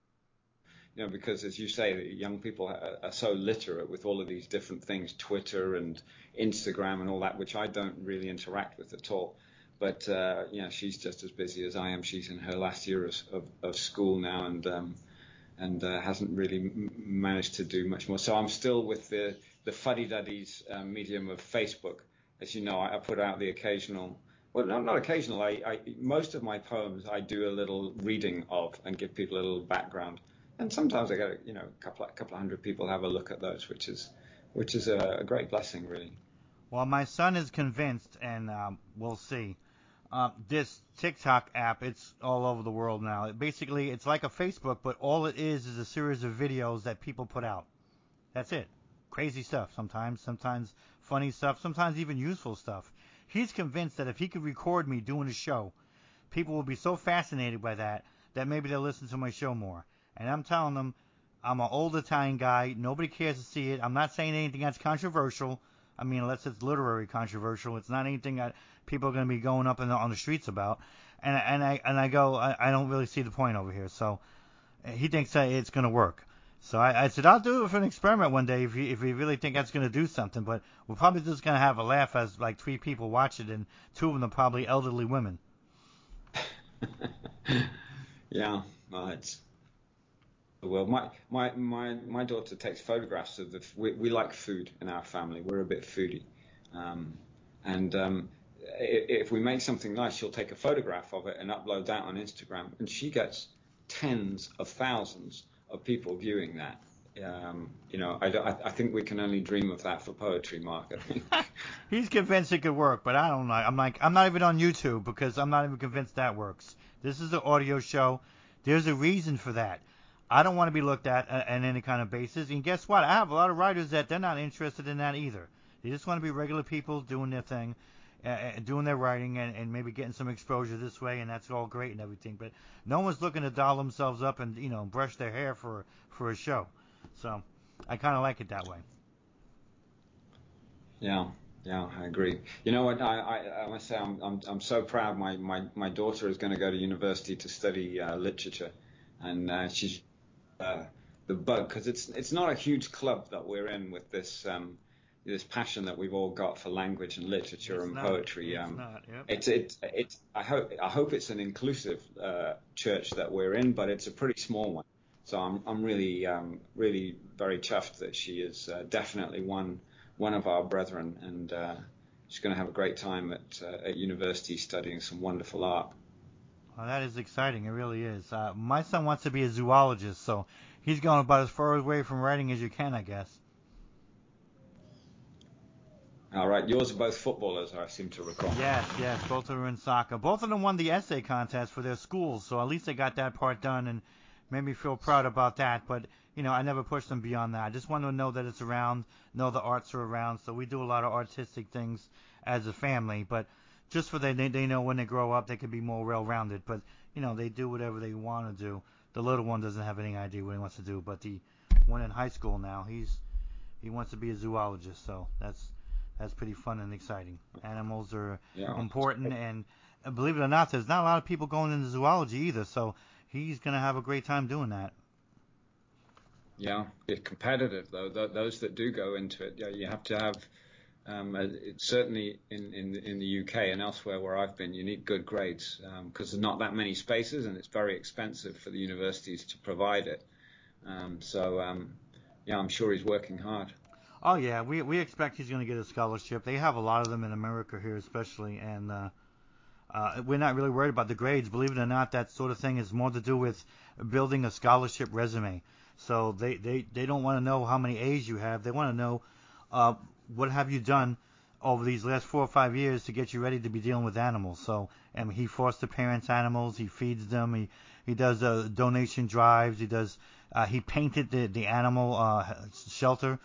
you know, because as you say, young people are, are so literate with all of these different things, Twitter and Instagram and all that, which I don't really interact with at all. But uh, you know, she's just as busy as I am. She's in her last year of of, of school now, and um, and uh, hasn't really m- managed to do much more. So I'm still with the. the fuddy-duddy's uh, medium of Facebook. As you know, I, I put out the occasional, well, no, not occasional, I, I, most of my poems I do a little reading of and give people a little background. And sometimes I get, a, you know, a couple, a couple of hundred people have a look at those, which is which is a, a great blessing, really. Well, my son is convinced, and um, we'll see. Uh, this TikTok app, it's all over the world now. It basically, it's like a Facebook, but all it is is a series of videos that people put out. That's it. Crazy stuff sometimes, sometimes funny stuff, sometimes even useful stuff. He's convinced that if he could record me doing a show, people will be so fascinated by that that maybe they'll listen to my show more. And I'm telling them I'm an old Italian guy. Nobody cares to see it. I'm not saying anything that's controversial. I mean, unless it's literary controversial. It's not anything that people are going to be going up in the, on the streets about. And, and, I, and I go, I, I don't really see the point over here. So he thinks that it's going to work. So I, I said, I'll do it for an experiment one day if you, if you really think that's going to do something. But we're probably just going to have a laugh as like three people watch it, and two of them are probably elderly women. Yeah, well, it's well, my my my my daughter takes photographs of the. We, we like food in our family. We're a bit foodie, um, and um, if we make something nice, she'll take a photograph of it and upload that on Instagram, and she gets tens of thousands of people viewing that. Um, you know, I, I, I think we can only dream of that for poetry, Mark. I think. He's convinced it could work, but I don't know. I'm like, I'm not even on YouTube because I'm not even convinced that works. This is an audio show. There's a reason for that. I don't want to be looked at uh, on any kind of basis. And guess what? I have a lot of writers that they're not interested in that either. They just want to be regular people doing their thing, uh, doing their writing, and, and maybe getting some exposure this way, and that's all great and everything, but no one's looking to doll themselves up and, you know, brush their hair for for a show. So I kind of like it that way. Yeah, yeah, I agree. You know what? I I, I must say I'm, I'm I'm so proud. My my, my daughter is going to go to university to study uh, literature, and uh, she's uh, the bug because it's it's not a huge club that we're in with this. Um, this passion that we've all got for language and literature it's and not, poetry. It's um, not, yep. It's it's it's. I hope I hope it's an inclusive uh, church that we're in, but it's a pretty small one. So I'm I'm really um, really very chuffed that she is uh, definitely one one of our brethren, and uh, she's going to have a great time at uh, at university studying some wonderful art. Well, that is exciting. It really is. Uh, my son wants to be a zoologist, so he's going about as far away from writing as you can, I guess. All right, yours are both footballers, I seem to recall. Yes, yes, both are in soccer. Both of them won the essay contest for their schools, so at least they got that part done and made me feel proud about that. But, you know, I never pushed them beyond that. I just wanted to know that it's around, know the arts are around, so we do a lot of artistic things as a family. But just for they, they, they know when they grow up, they can be more well-rounded. But, you know, they do whatever they want to do. The little one doesn't have any idea what he wants to do, but the one in high school now, he's he wants to be a zoologist, so that's... That's pretty fun and exciting. Animals are yeah. important, and believe it or not, there's not a lot of people going into zoology either, so he's going to have a great time doing that. Yeah, it's competitive, though. Those that do go into it, you have to have Um, it's certainly in, in, in the U K and elsewhere where I've been, you need good grades because um, there's not that many spaces and it's very expensive for the universities to provide it. Um, so, um, yeah, I'm sure he's working hard. Oh, yeah, we we expect he's going to get a scholarship. They have a lot of them in America here especially, and uh, uh, we're not really worried about the grades. Believe it or not, that sort of thing is more to do with building a scholarship resume. So they, they, they don't want to know how many A's you have. They want to know uh, what have you done over these last four or five years to get you ready to be dealing with animals. So and he foster parents animals. He feeds them. He, he does uh, donation drives. He does uh, he painted the, the animal uh, shelter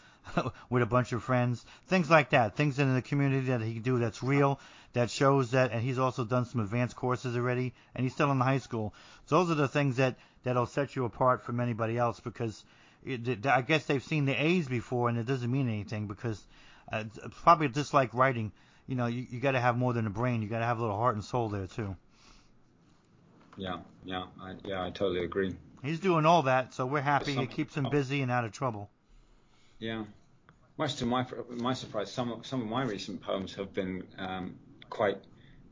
with a bunch of friends. Things like that. Things in the community that he can do that's real, that shows that. And he's also done some advanced courses already. And he's still in high school. So those are the things that, that'll set you apart from anybody else because it, I guess they've seen the A's before and it doesn't mean anything because uh, it's probably just like writing. You know, you, you got to have more than a brain. You got to have a little heart and soul there too. Yeah, yeah, I, yeah, I totally agree. He's doing all that, so we're happy. Some, it keeps him busy and out of trouble. Yeah, much to my my surprise, some of, some of my recent poems have been um, quite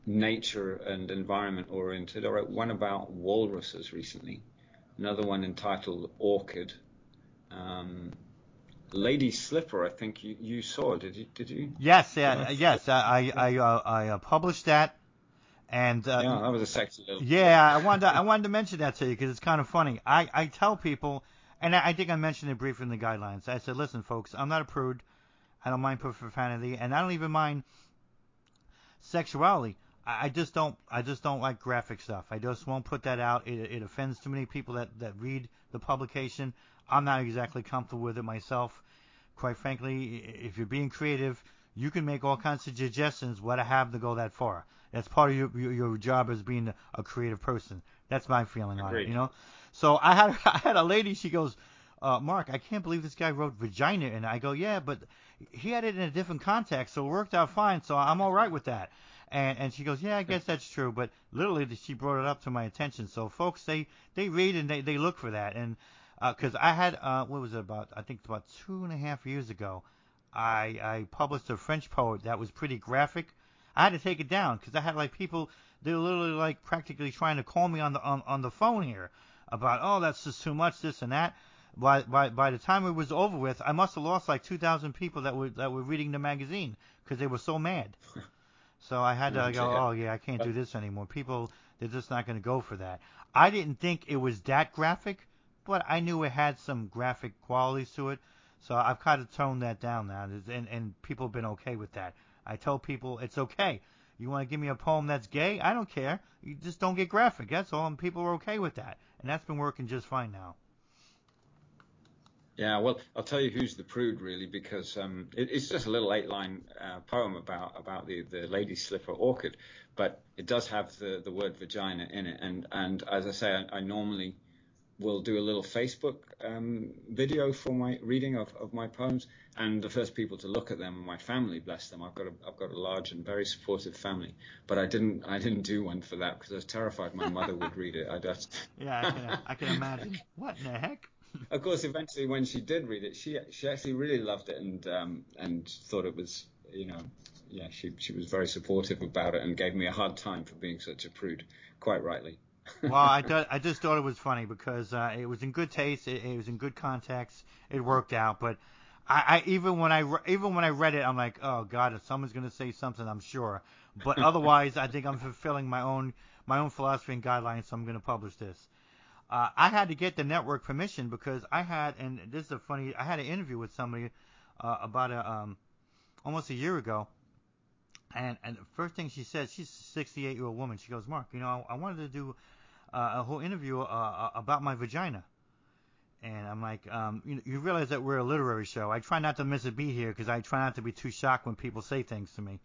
nature and environment oriented. I wrote one about walruses recently, another one entitled Orchid. Um, Lady Slipper, I think you, you saw. Did you? Did you? Yes, yeah, yes. I I uh, I uh, published that, and uh, yeah, that was a sexy little. Yeah, I wanted to, I wanted to mention that to you because it's kind of funny. I, I tell people, and I, I think I mentioned it briefly in the guidelines. I said, listen, folks, I'm not a prude. I don't mind profanity, and I don't even mind sexuality. I, I just don't. I just don't like graphic stuff. I just won't put that out. It, it offends too many people that, that read the publication. I'm not exactly comfortable with it myself. Quite frankly, if you're being creative, you can make all kinds of suggestions what I have to go that far. That's part of your your job as being a creative person. That's my feeling Agreed. on it, you know? So I had I had a lady, she goes, uh, Mark, I can't believe this guy wrote vagina. And I go, yeah, but he had it in a different context, so it worked out fine, so I'm all right with that. And, and she goes, yeah, I guess that's true. But literally, she brought it up to my attention. So folks, they, they read and they, they look for that. And because uh, I had, uh, what was it about, I think about two and a half years ago, I, I published a French poet that was pretty graphic. I had to take it down because I had like people, they were literally like practically trying to call me on the on, on the phone here about, oh, that's just too much, this and that. By, by by the time it was over with, I must have lost like two thousand people that were that were reading the magazine because they were so mad. So I had to go, oh, yeah, I can't do this anymore. People, they're just not going to go for that. I didn't think it was that graphic, but I knew it had some graphic qualities to it, so I've kind of toned that down now, and, and people have been okay with that. I tell people, it's okay. You want to give me a poem that's gay? I don't care. You just don't get graphic, that's all, and people are okay with that, and that's been working just fine now. Yeah, well, I'll tell you who's the prude, really, because um, it, it's just a little eight-line uh, poem about, about the, the Lady Slipper Orchid, but it does have the, the word vagina in it, and, and as I say, I, I normally... We'll do a little Facebook um, video for my reading of, of my poems, and the first people to look at them, my family, bless them. I've got a I've got a large and very supportive family, but I didn't I didn't do one for that because I was terrified my mother would read it. I just yeah, I can, I can imagine. What in the heck? Of course, eventually when she did read it, she she actually really loved it and um and thought it was you know yeah she she was very supportive about it and gave me a hard time for being such a prude, quite rightly. Well, I, thought, I just thought it was funny because uh, it was in good taste, it, it was in good context, it worked out. But I, I even when I re- even when I read it, I'm like, oh God, if someone's gonna say something, I'm sure. But otherwise, I think I'm fulfilling my own my own philosophy and guidelines, so I'm gonna publish this. Uh, I had to get the network permission because I had, and this is a funny, I had an interview with somebody uh, about a um, almost a year ago. And, and the first thing she said, she's a sixty-eight-year-old woman. She goes, Mark, you know, I, I wanted to do uh, a whole interview uh, about my vagina. And I'm like, um, you, you realize that we're a literary show. I try not to miss a beat here because I try not to be too shocked when people say things to me.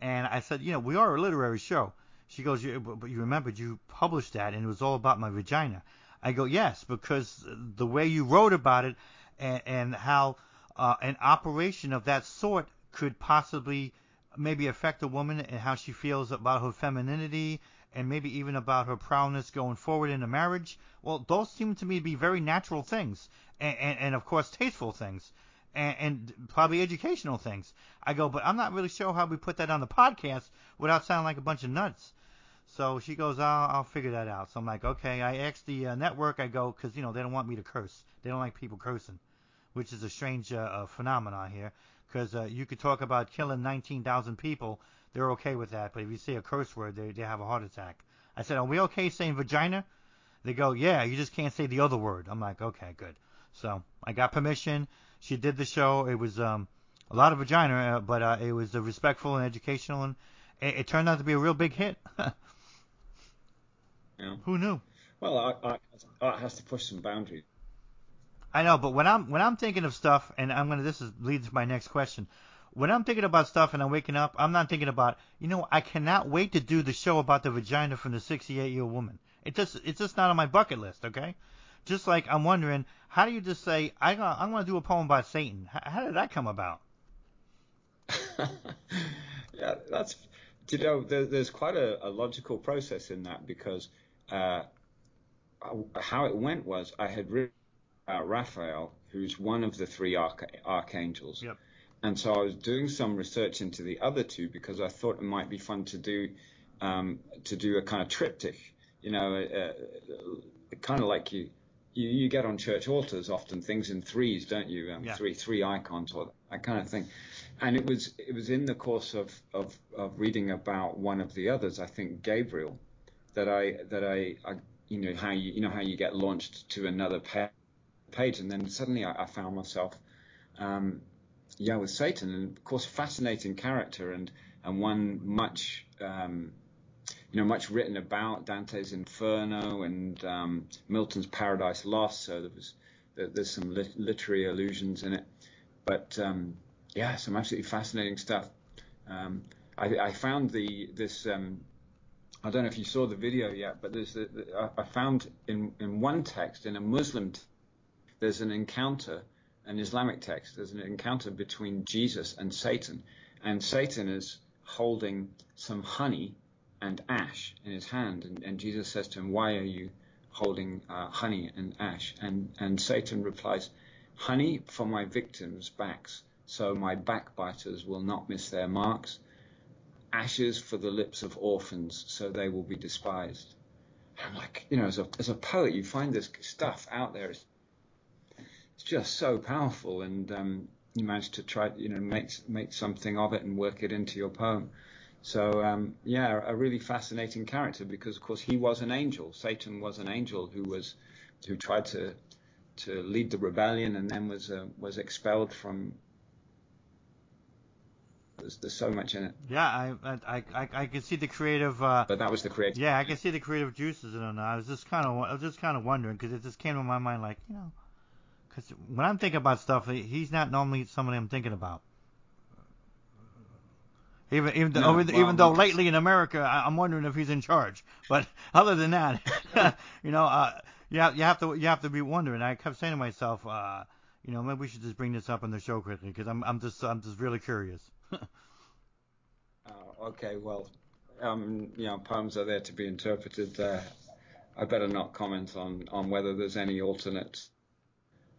And I said, you know, we are a literary show. She goes, you, but, but you remembered you published that, and it was all about my vagina. I go, yes, because the way you wrote about it and, and how uh, an operation of that sort could possibly – maybe affect a woman and how she feels about her femininity and maybe even about her prowess going forward in a marriage. Well, those seem to me to be very natural things and, and, and of course, tasteful things. and, and probably educational things. I go, but I'm not really sure how we put that on the podcast without sounding like a bunch of nuts. So she goes, I'll, I'll figure that out. So I'm like, okay. I asked the uh, network, I go, because, you know, they don't want me to curse. They don't like people cursing, which is a strange uh, uh, phenomenon here, because uh, you could talk about killing nineteen thousand people. They're okay with that. But if you say a curse word, they, they have a heart attack. I said, are we okay saying vagina? They go, yeah, you just can't say the other word. I'm like, okay, good. So I got permission. She did the show. It was um, a lot of vagina, uh, but uh, it was uh, respectful and educational, and it, it turned out to be a real big hit. Yeah. Who knew? Well, art, art, art has to push some boundaries. I know, but when I'm when I'm thinking of stuff, and I'm gonna this is leads to my next question. When I'm thinking about stuff and I'm waking up, I'm not thinking about, you know, I cannot wait to do the show about the vagina from the sixty-eight-year-old woman. It just it's just not on my bucket list, okay? Just like I'm wondering, how do you just say I I'm gonna do a poem about Satan? How, how did that come about? Yeah, that's. You know, there, there's quite a, a logical process in that, because uh, how it went was I had written about Raphael, who's one of the three arch- archangels. Yep. And so I was doing some research into the other two, because I thought it might be fun to do um, to do a kind of triptych, you know, uh, kind of like you, you you get on church altars often, things in threes, don't you? Um, yeah. Three three icons or that kind of thing. And it was it was in the course of, of, of reading about one of the others, I think Gabriel, that I that I, I you know how you, you know how you get launched to another pa- page, and then suddenly I, I found myself, um, yeah, with Satan, and of course fascinating character, and and one much um, you know much written about, Dante's Inferno and um, Milton's Paradise Lost. So there was there, there's some lit- literary allusions in it, but. Um, Yeah, some absolutely fascinating stuff. Um, I, I found the this. Um, I don't know if you saw the video yet, but there's. The, the, I found in in one text, in a Muslim, t- there's an encounter, an Islamic text. There's an encounter between Jesus and Satan, and Satan is holding some honey and ash in his hand, and, and Jesus says to him, "Why are you holding uh, honey and ash?" And and Satan replies, "Honey for my victims' backs. So my backbiters will not miss their marks. Ashes for the lips of orphans, so they will be despised." And I'm like, you know, as a as a poet, you find this stuff out there. It's, it's just so powerful, and um, you manage to try, you know, make make something of it and work it into your poem. So um, yeah, a really fascinating character, because of course he was an angel. Satan was an angel who was who tried to to lead the rebellion, and then was uh, was expelled from. There's, there's so much in it. Yeah, I I I, I can see the creative. Uh, but that was the creative. Yeah, I can see the creative juices in it. I was just kind of I was just kind of wondering, because it just came to my mind, like, you know, because when I'm thinking about stuff, he's not normally somebody I'm thinking about. Even even no, though, well, even though lately in America, I'm wondering if he's in charge. But other than that, you know, uh, you have you have to you have to be wondering. I kept saying to myself, uh, you know, maybe we should just bring this up on the show quickly, because I'm I'm just I'm just really curious. Oh, okay, well, um, you know, poems are there to be interpreted. Uh, I better not comment on, on whether there's any alternate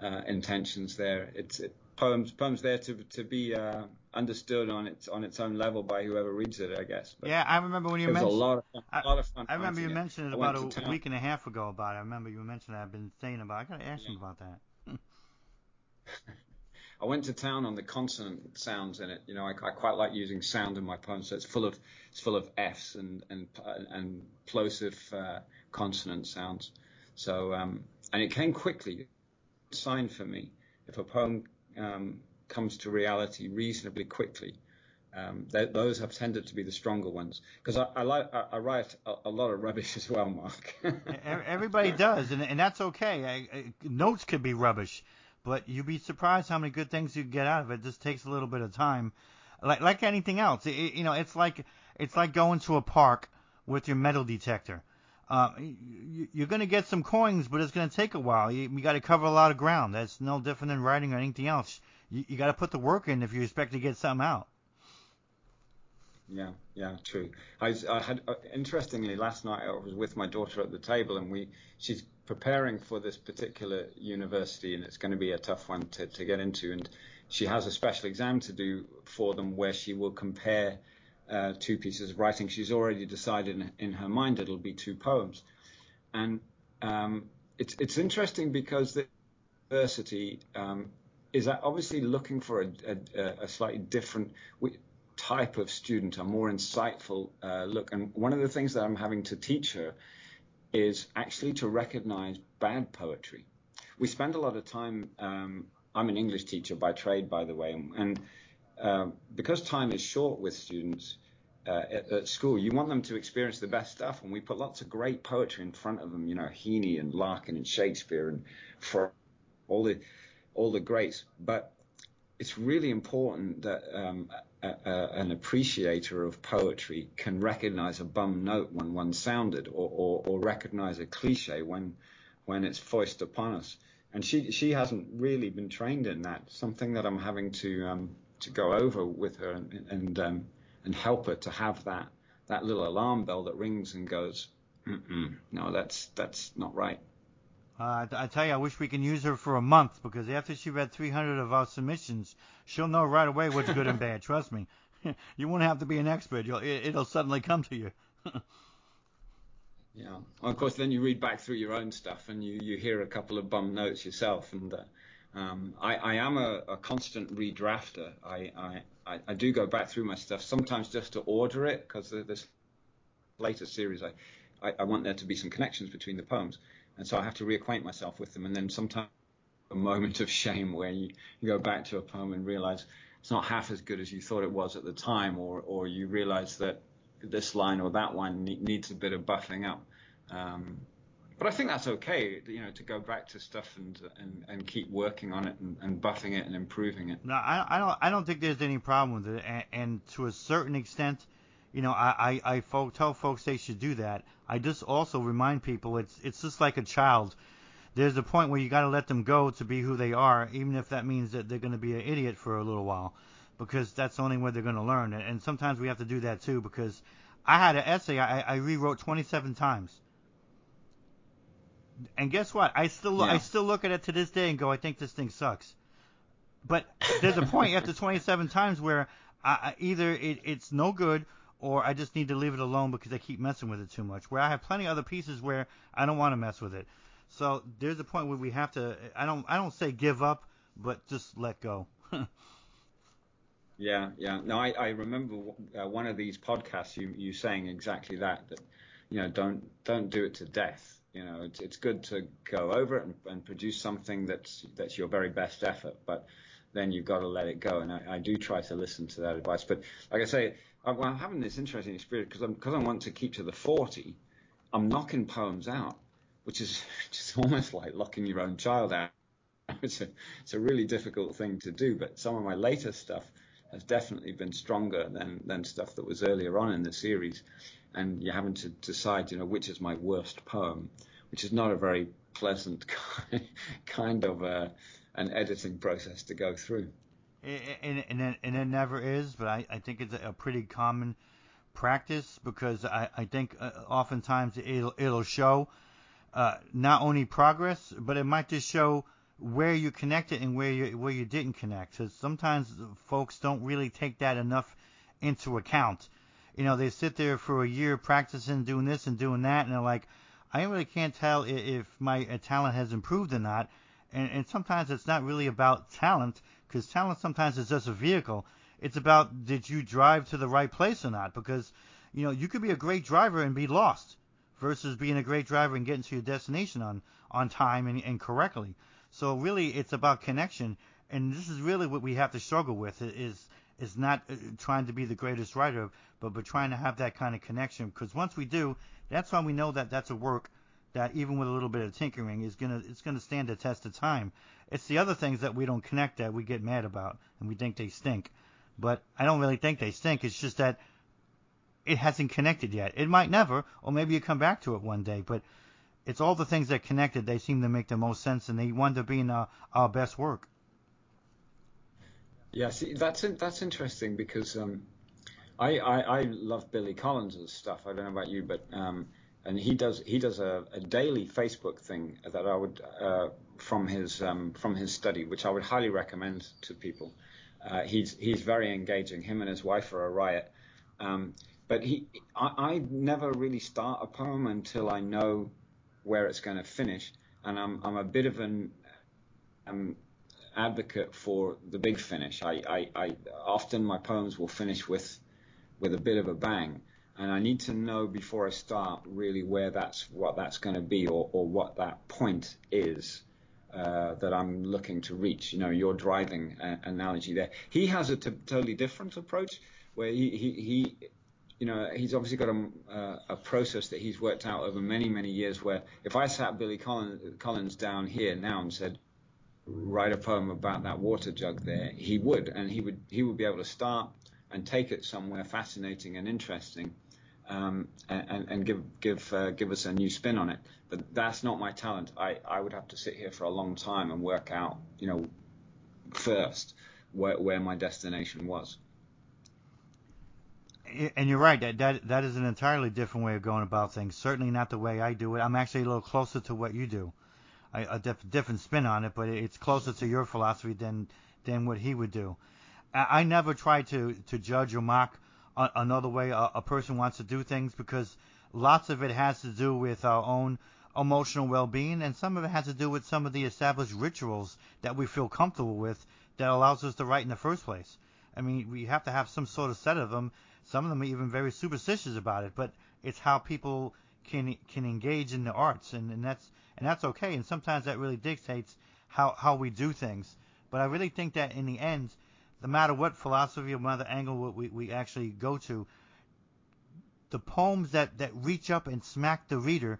uh, intentions there. It's it, poems poems there to to be uh, understood on its on its own level by whoever reads it, I guess. But yeah, I remember when you mentioned. It was a lot of fun. I, a lot of fun I remember you it. mentioned it about a, a week and a half ago about it. I remember you mentioned that. I've been saying about. I gotta ask yeah. you about that. I went to town on the consonant sounds in it. You know, I, I quite like using sound in my poems, so it's full of it's full of f's and and and plosive uh, consonant sounds. So um, and it came quickly. Sign for me, if a poem um, comes to reality reasonably quickly, um, th- those have tended to be the stronger ones, because I I, like, I I write a, a lot of rubbish as well, Mark. Everybody does, and and that's okay. I, I, notes could be rubbish. But you'd be surprised how many good things you get out of it. It just takes a little bit of time, like like anything else. It, you know, it's like it's like going to a park with your metal detector. Uh, you, you're going to get some coins, but it's going to take a while. You, you got to cover a lot of ground. That's no different than writing or anything else. You, you got to put the work in if you expect to get something out. Yeah, yeah, true. I, I had uh, interestingly last night I was with my daughter at the table, and we she's. preparing for this particular university, and it's going to be a tough one to, to get into, and she has a special exam to do for them where she will compare uh, two pieces of writing. She's already decided in, in her mind it'll be two poems. And um, it's, it's interesting because the university um, is obviously looking for a, a, a slightly different type of student, a more insightful uh, look. And one of the things that I'm having to teach her is actually to recognize bad poetry. We spend a lot of time, um, I'm an English teacher by trade, by the way, and, and uh, because time is short with students uh, at, at school, you want them to experience the best stuff, and we put lots of great poetry in front of them, you know, Heaney and Larkin and Shakespeare and for all the, all the greats. But it's really important that um, a, a, an appreciator of poetry can recognize a bum note when one sounded, or, or, or recognize a cliche when when it's foisted upon us. And she she hasn't really been trained in that. Something that I'm having to um, to go over with her and and, um, and help her to have that that little alarm bell that rings and goes, Mm-mm, no, that's that's not right. Uh, I tell you, I wish we can use her for a month, because after she read three hundred of our submissions, she'll know right away what's good and bad. Trust me, you won't have to be an expert. You'll, it, it'll suddenly come to you. Yeah. Well, of course, then you read back through your own stuff and you, you hear a couple of bum notes yourself. And uh, um, I, I am a, a constant redrafter. I, I, I do go back through my stuff, sometimes just to order it, because this later series, I, I, I want there to be some connections between the poems. And so I have to reacquaint myself with them. And then sometimes a moment of shame where you, you go back to a poem and realize it's not half as good as you thought it was at the time, or, or you realize that this line or that one needs a bit of buffing up, um, but I think that's okay. You know, to go back to stuff and and, and keep working on it and, and buffing it and improving it. No, I, I don't. I don't think there's any problem with it. And, and to a certain extent, you know, I I, I folk, tell folks they should do that. I just also remind people it's it's just like a child. There's a point where you got to let them go to be who they are, even if that means that they're going to be an idiot for a little while, because that's the only way they're going to learn. And sometimes we have to do that too, because I had an essay I, I rewrote twenty-seven times. And guess what? I still yeah. I still look at it to this day and go, I think this thing sucks. But there's a point after twenty-seven times where I, either it, it's no good, or I just need to leave it alone because I keep messing with it too much, where I have plenty of other pieces where I don't want to mess with it. So there's a point where we have to, I don't I don't say give up, but just let go. Yeah, yeah. No, I, I remember uh, one of these podcasts you you saying exactly that, that, you know, don't don't do it to death. You know, it's it's good to go over it and, and produce something that's that's your very best effort, but then you've got to let it go. And I, I do try to listen to that advice. But like I say, I, well, I'm having this interesting experience because I'm because I want to keep to the forty. I'm knocking poems out, which is just almost like locking your own child out. It's a it's a really difficult thing to do. But some of my later stuff has definitely been stronger than, than stuff that was earlier on in the series. And you're having to decide, you know, which is my worst poem, which is not a very pleasant kind of uh, an editing process to go through. And, and, it, and it never is, but I, I think it's a pretty common practice, because I, I think oftentimes it'll, it'll show uh, not only progress, but it might just show where you connected and where you where you didn't connect. So sometimes folks don't really take that enough into account. You know, they sit there for a year practicing, doing this and doing that, and they're like, I really can't tell if my talent has improved or not. And, and sometimes it's not really about talent, because talent sometimes is just a vehicle. It's about, did you drive to the right place or not? Because, you know, you could be a great driver and be lost, versus being a great driver and getting to your destination on, on time and, and correctly. So really, it's about connection, and this is really what we have to struggle with, is is not trying to be the greatest writer, but, but trying to have that kind of connection, because once we do, that's when we know that that's a work that, even with a little bit of tinkering, is gonna it's gonna stand the test of time. It's the other things that we don't connect that we get mad about, and we think they stink. But I don't really think they stink, it's just that it hasn't connected yet. It might never, or maybe you come back to it one day, but it's all the things that connected. They seem to make the most sense, and they wind up being our, our best work. Yeah, see, that's that's interesting, because um, I, I I love Billy Collins' stuff. I don't know about you, but um, and he does he does a, a daily Facebook thing that I would uh, from his um, from his study, which I would highly recommend to people. Uh, he's he's very engaging. Him and his wife are a riot. Um, but he, I, I never really start a poem until I know where it's going to finish, and I'm I'm a bit of an um, advocate for the big finish. I, I, I often my poems will finish with with a bit of a bang. And I need to know before I start really where that's what that's going to be, or, or what that point is uh, that I'm looking to reach. You know, your driving uh, analogy there. He has a t- totally different approach where he, he, he you know, he's obviously got a, uh, a process that he's worked out over many, many years where if I sat Billy Collins, Collins down here now and said, write a poem about that water jug there, he would. And he would he would be able to start and take it somewhere fascinating and interesting. Um, and, and give give uh, give us a new spin on it, but that's not my talent. I, I would have to sit here for a long time and work out, you know, first where where my destination was. And you're right. That that that is an entirely different way of going about things. Certainly not the way I do it. I'm actually a little closer to what you do, I, a diff, different spin on it, but it's closer to your philosophy than than what he would do. I, I never try to to judge or mock another way a, a person wants to do things, because lots of it has to do with our own emotional well-being, and some of it has to do with some of the established rituals that we feel comfortable with that allows us to write in the first place. I mean, we have to have some sort of set of them. Some of them are even very superstitious about it, but it's how people can can engage in the arts, and, and that's and that's okay. And sometimes that really dictates how, how we do things. But I really think that in the end, no matter what philosophy or no matter angle we, we actually go to, the poems that, that reach up and smack the reader,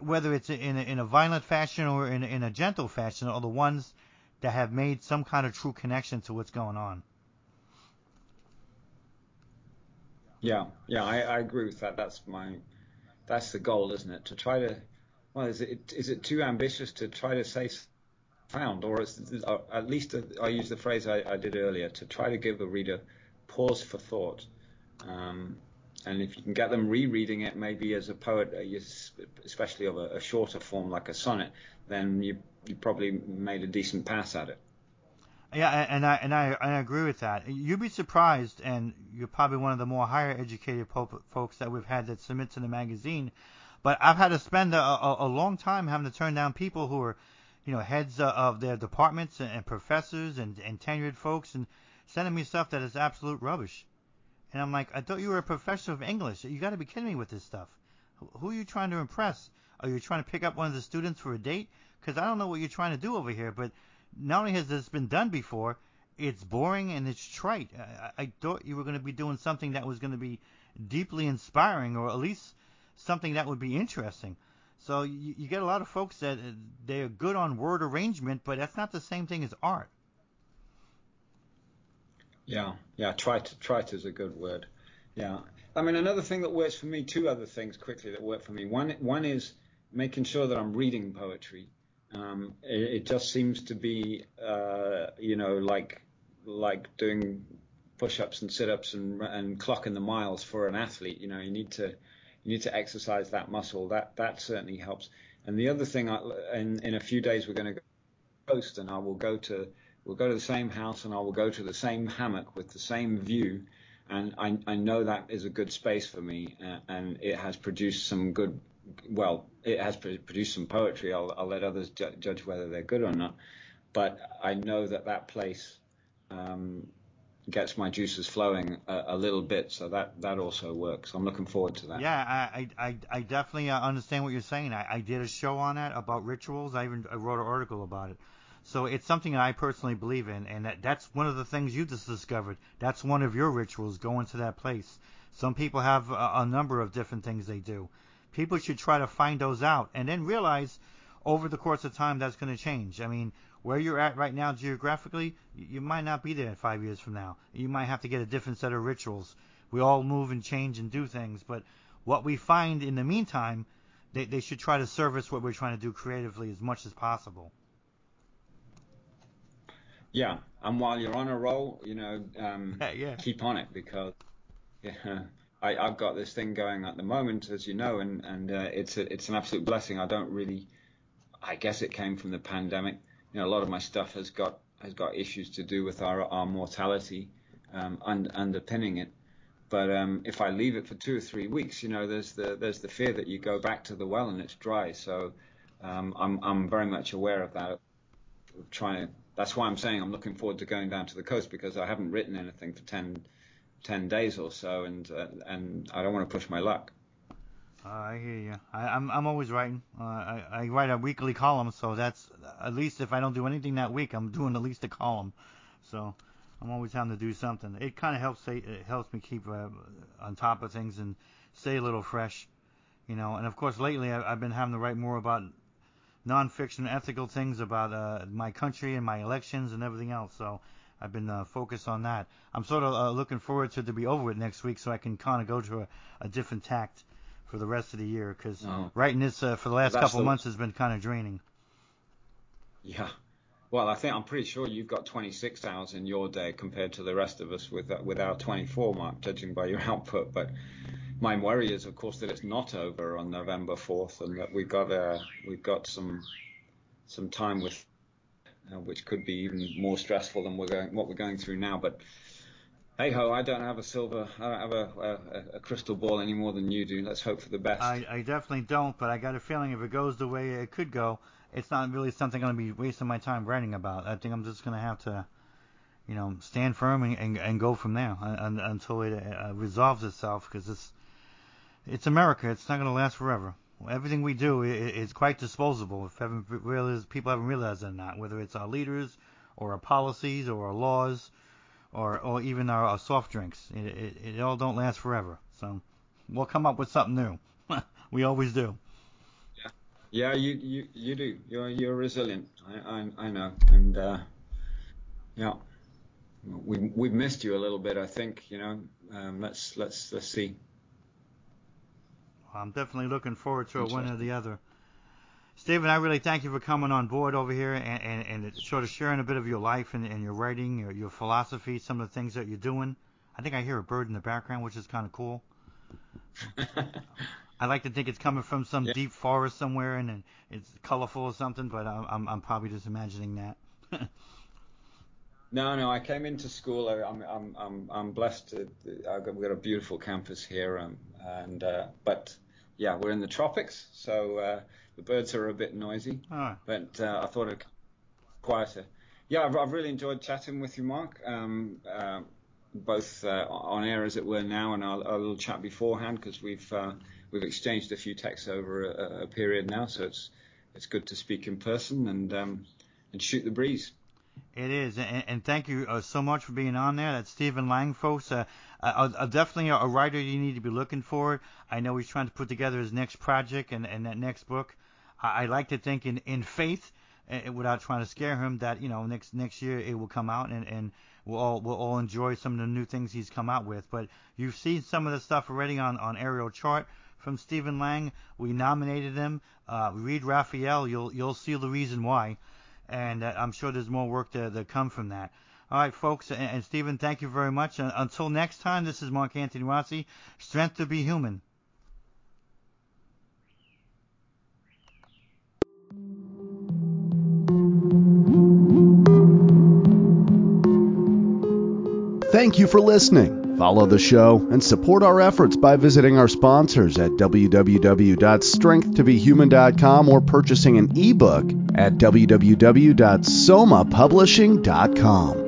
whether it's in a, in a violent fashion or in, in a gentle fashion, are the ones that have made some kind of true connection to what's going on. Yeah, yeah, I, I agree with that. That's my, that's the goal, isn't it? To try to, well, is it is it too ambitious to try to say found, or at least I use the phrase I, I did earlier, to try to give the reader pause for thought, um, and if you can get them rereading it, maybe as a poet, especially of a, a shorter form like a sonnet, then you you probably made a decent pass at it. Yeah, and I and I, I agree with that. You'd be surprised, and you're probably one of the more higher educated po- folks that we've had that submit to the magazine, but I've had to spend a, a, a long time having to turn down people who are, you know, heads of their departments and professors and, and tenured folks, and sending me stuff that is absolute rubbish. And I'm like, I thought you were a professor of English. You got to be kidding me with this stuff. Who are you trying to impress? Are you trying to pick up one of the students for a date? Because I don't know what you're trying to do over here. But not only has this been done before, it's boring and it's trite. I, I thought you were going to be doing something that was going to be deeply inspiring, or at least something that would be interesting. So you, you get a lot of folks that they are good on word arrangement, but that's not the same thing as art. Yeah, yeah, trite, trite is a good word. Yeah, I mean, another thing that works for me, two other things quickly that work for me. One, one is making sure that I'm reading poetry. Um, it, it just seems to be, uh, you know, like like doing push-ups and sit-ups and and clocking the miles for an athlete. You know, you need to. You need to exercise that muscle. That that certainly helps. And the other thing, I, in in a few days we're going to coast, and I will go to we'll go to the same house, and I will go to the same hammock with the same view, and I I know that is a good space for me, uh, and it has produced some good. Well, it has produced some poetry. I'll I'll let others ju- judge whether they're good or not, but I know that that place um, gets my juices flowing a, a little bit, so that that also works. I'm looking forward to that. Yeah, I I, I definitely understand what you're saying. I, I did a show on that about rituals. I even I wrote an article about it. So it's something that I personally believe in, and that, that's one of the things you just discovered. That's one of your rituals, going to that place. Some people have a, a number of different things they do. People should try to find those out, and then realize over the course of time that's going to change. I mean, where you're at right now geographically, you might not be there five years from now. You might have to get a different set of rituals. We all move and change and do things, but what we find in the meantime, they, they should try to service what we're trying to do creatively as much as possible. Yeah, and while you're on a roll, you know, um, yeah, yeah. keep on it, because yeah, I, I've got this thing going at the moment, as you know, and, and uh, it's a, it's an absolute blessing. I don't really... I guess it came from the pandemic. You know, a lot of my stuff has got has got issues to do with our our mortality um, und, underpinning it. But um, if I leave it for two or three weeks, you know, there's the there's the fear that you go back to the well and it's dry. So um, I'm I'm very much aware of that. I'm trying to, that's why I'm saying I'm looking forward to going down to the coast, because I haven't written anything for ten, ten days or so, and uh, and I don't want to push my luck. Uh, I hear you. I, I'm I'm always writing. Uh, I, I write a weekly column, so that's at least if I don't do anything that week, I'm doing at least a column. So I'm always having to do something. It kind of helps say, it helps me keep uh, on top of things and stay a little fresh, you know. And of course, lately I, I've been having to write more about nonfiction, ethical things about uh, my country and my elections and everything else. So I've been uh, focused on that. I'm sort of uh, looking forward to to be over it next week, so I can kind of go to a, a different tact for the rest of the year, because oh. writing this uh, for the last That's couple the... months has been kind of draining. Yeah. Well, I think I'm pretty sure you've got twenty-six hours in your day compared to the rest of us with uh, with our twenty-four mark, judging by your output. But my worry is, of course, that it's not over on November fourth, and that we've got uh, we've got some some time with uh, which could be even more stressful than we're going what we're going through now. But hey ho, I don't have a silver, I don't have a, a, a crystal ball any more than you do. Let's hope for the best. I, I definitely don't, but I got a feeling if it goes the way it could go, it's not really something I'm going to be wasting my time writing about. I think I'm just going to have to, you know, stand firm and, and, and go from there and, and, until it uh, resolves itself, because it's, it's America. It's not going to last forever. Everything we do is quite disposable, if haven't realized, people haven't realized it or not, whether it's our leaders or our policies or our laws. Or, or even our, our soft drinks. It, it, it all don't last forever. So we'll come up with something new. We always do. Yeah, yeah, you you, you do. You're you're resilient. I I, I know. And uh, yeah, we we've missed you a little bit, I think. You know, um, let's let's let's see. Well, I'm definitely looking forward to it, one or the other. Stephen, I really thank you for coming on board over here and, and, and sort of sharing a bit of your life and, and your writing, your, your philosophy, some of the things that you're doing. I think I hear a bird in the background, which is kind of cool. I like to think it's coming from some yeah. deep forest somewhere, and, and it's colorful or something, but I'm, I'm, I'm probably just imagining that. No, no, I came into school. I, I'm, I'm, I'm, I'm blessed. To, I've got, we've got a beautiful campus here, um, and uh, but yeah, we're in the tropics, so uh, the birds are a bit noisy, oh. but uh, I thought it quieter. Yeah, I've, I've really enjoyed chatting with you, Mark, um, uh, both uh, on air, as it were, now, and our, our little chat beforehand, because we've uh, we've exchanged a few texts over a, a period now, so it's it's good to speak in person and um, and shoot the breeze. It is, and, and thank you uh, so much for being on there. That's Stephen Lang, folks. Uh, uh, uh, definitely a, a writer you need to be looking for. I know he's trying to put together his next project and, and that next book. I, I like to think in, in faith, uh, without trying to scare him, that, you know, next next year it will come out, and, and we'll all we'll all enjoy some of the new things he's come out with. But you've seen some of the stuff already on, on Ariel Chart from Stephen Lang. We nominated him. Uh, read Raphael. You'll you'll see the reason why. And uh, I'm sure there's more work to, to come from that. All right, folks, and, and Stephen, thank you very much. Uh, until next time, this is Mark Antony Rossi, Strength to Be Human. Thank you for listening. Follow the show and support our efforts by visiting our sponsors at w w w dot strength to be human dot com or purchasing an ebook at w w w dot soma publishing dot com.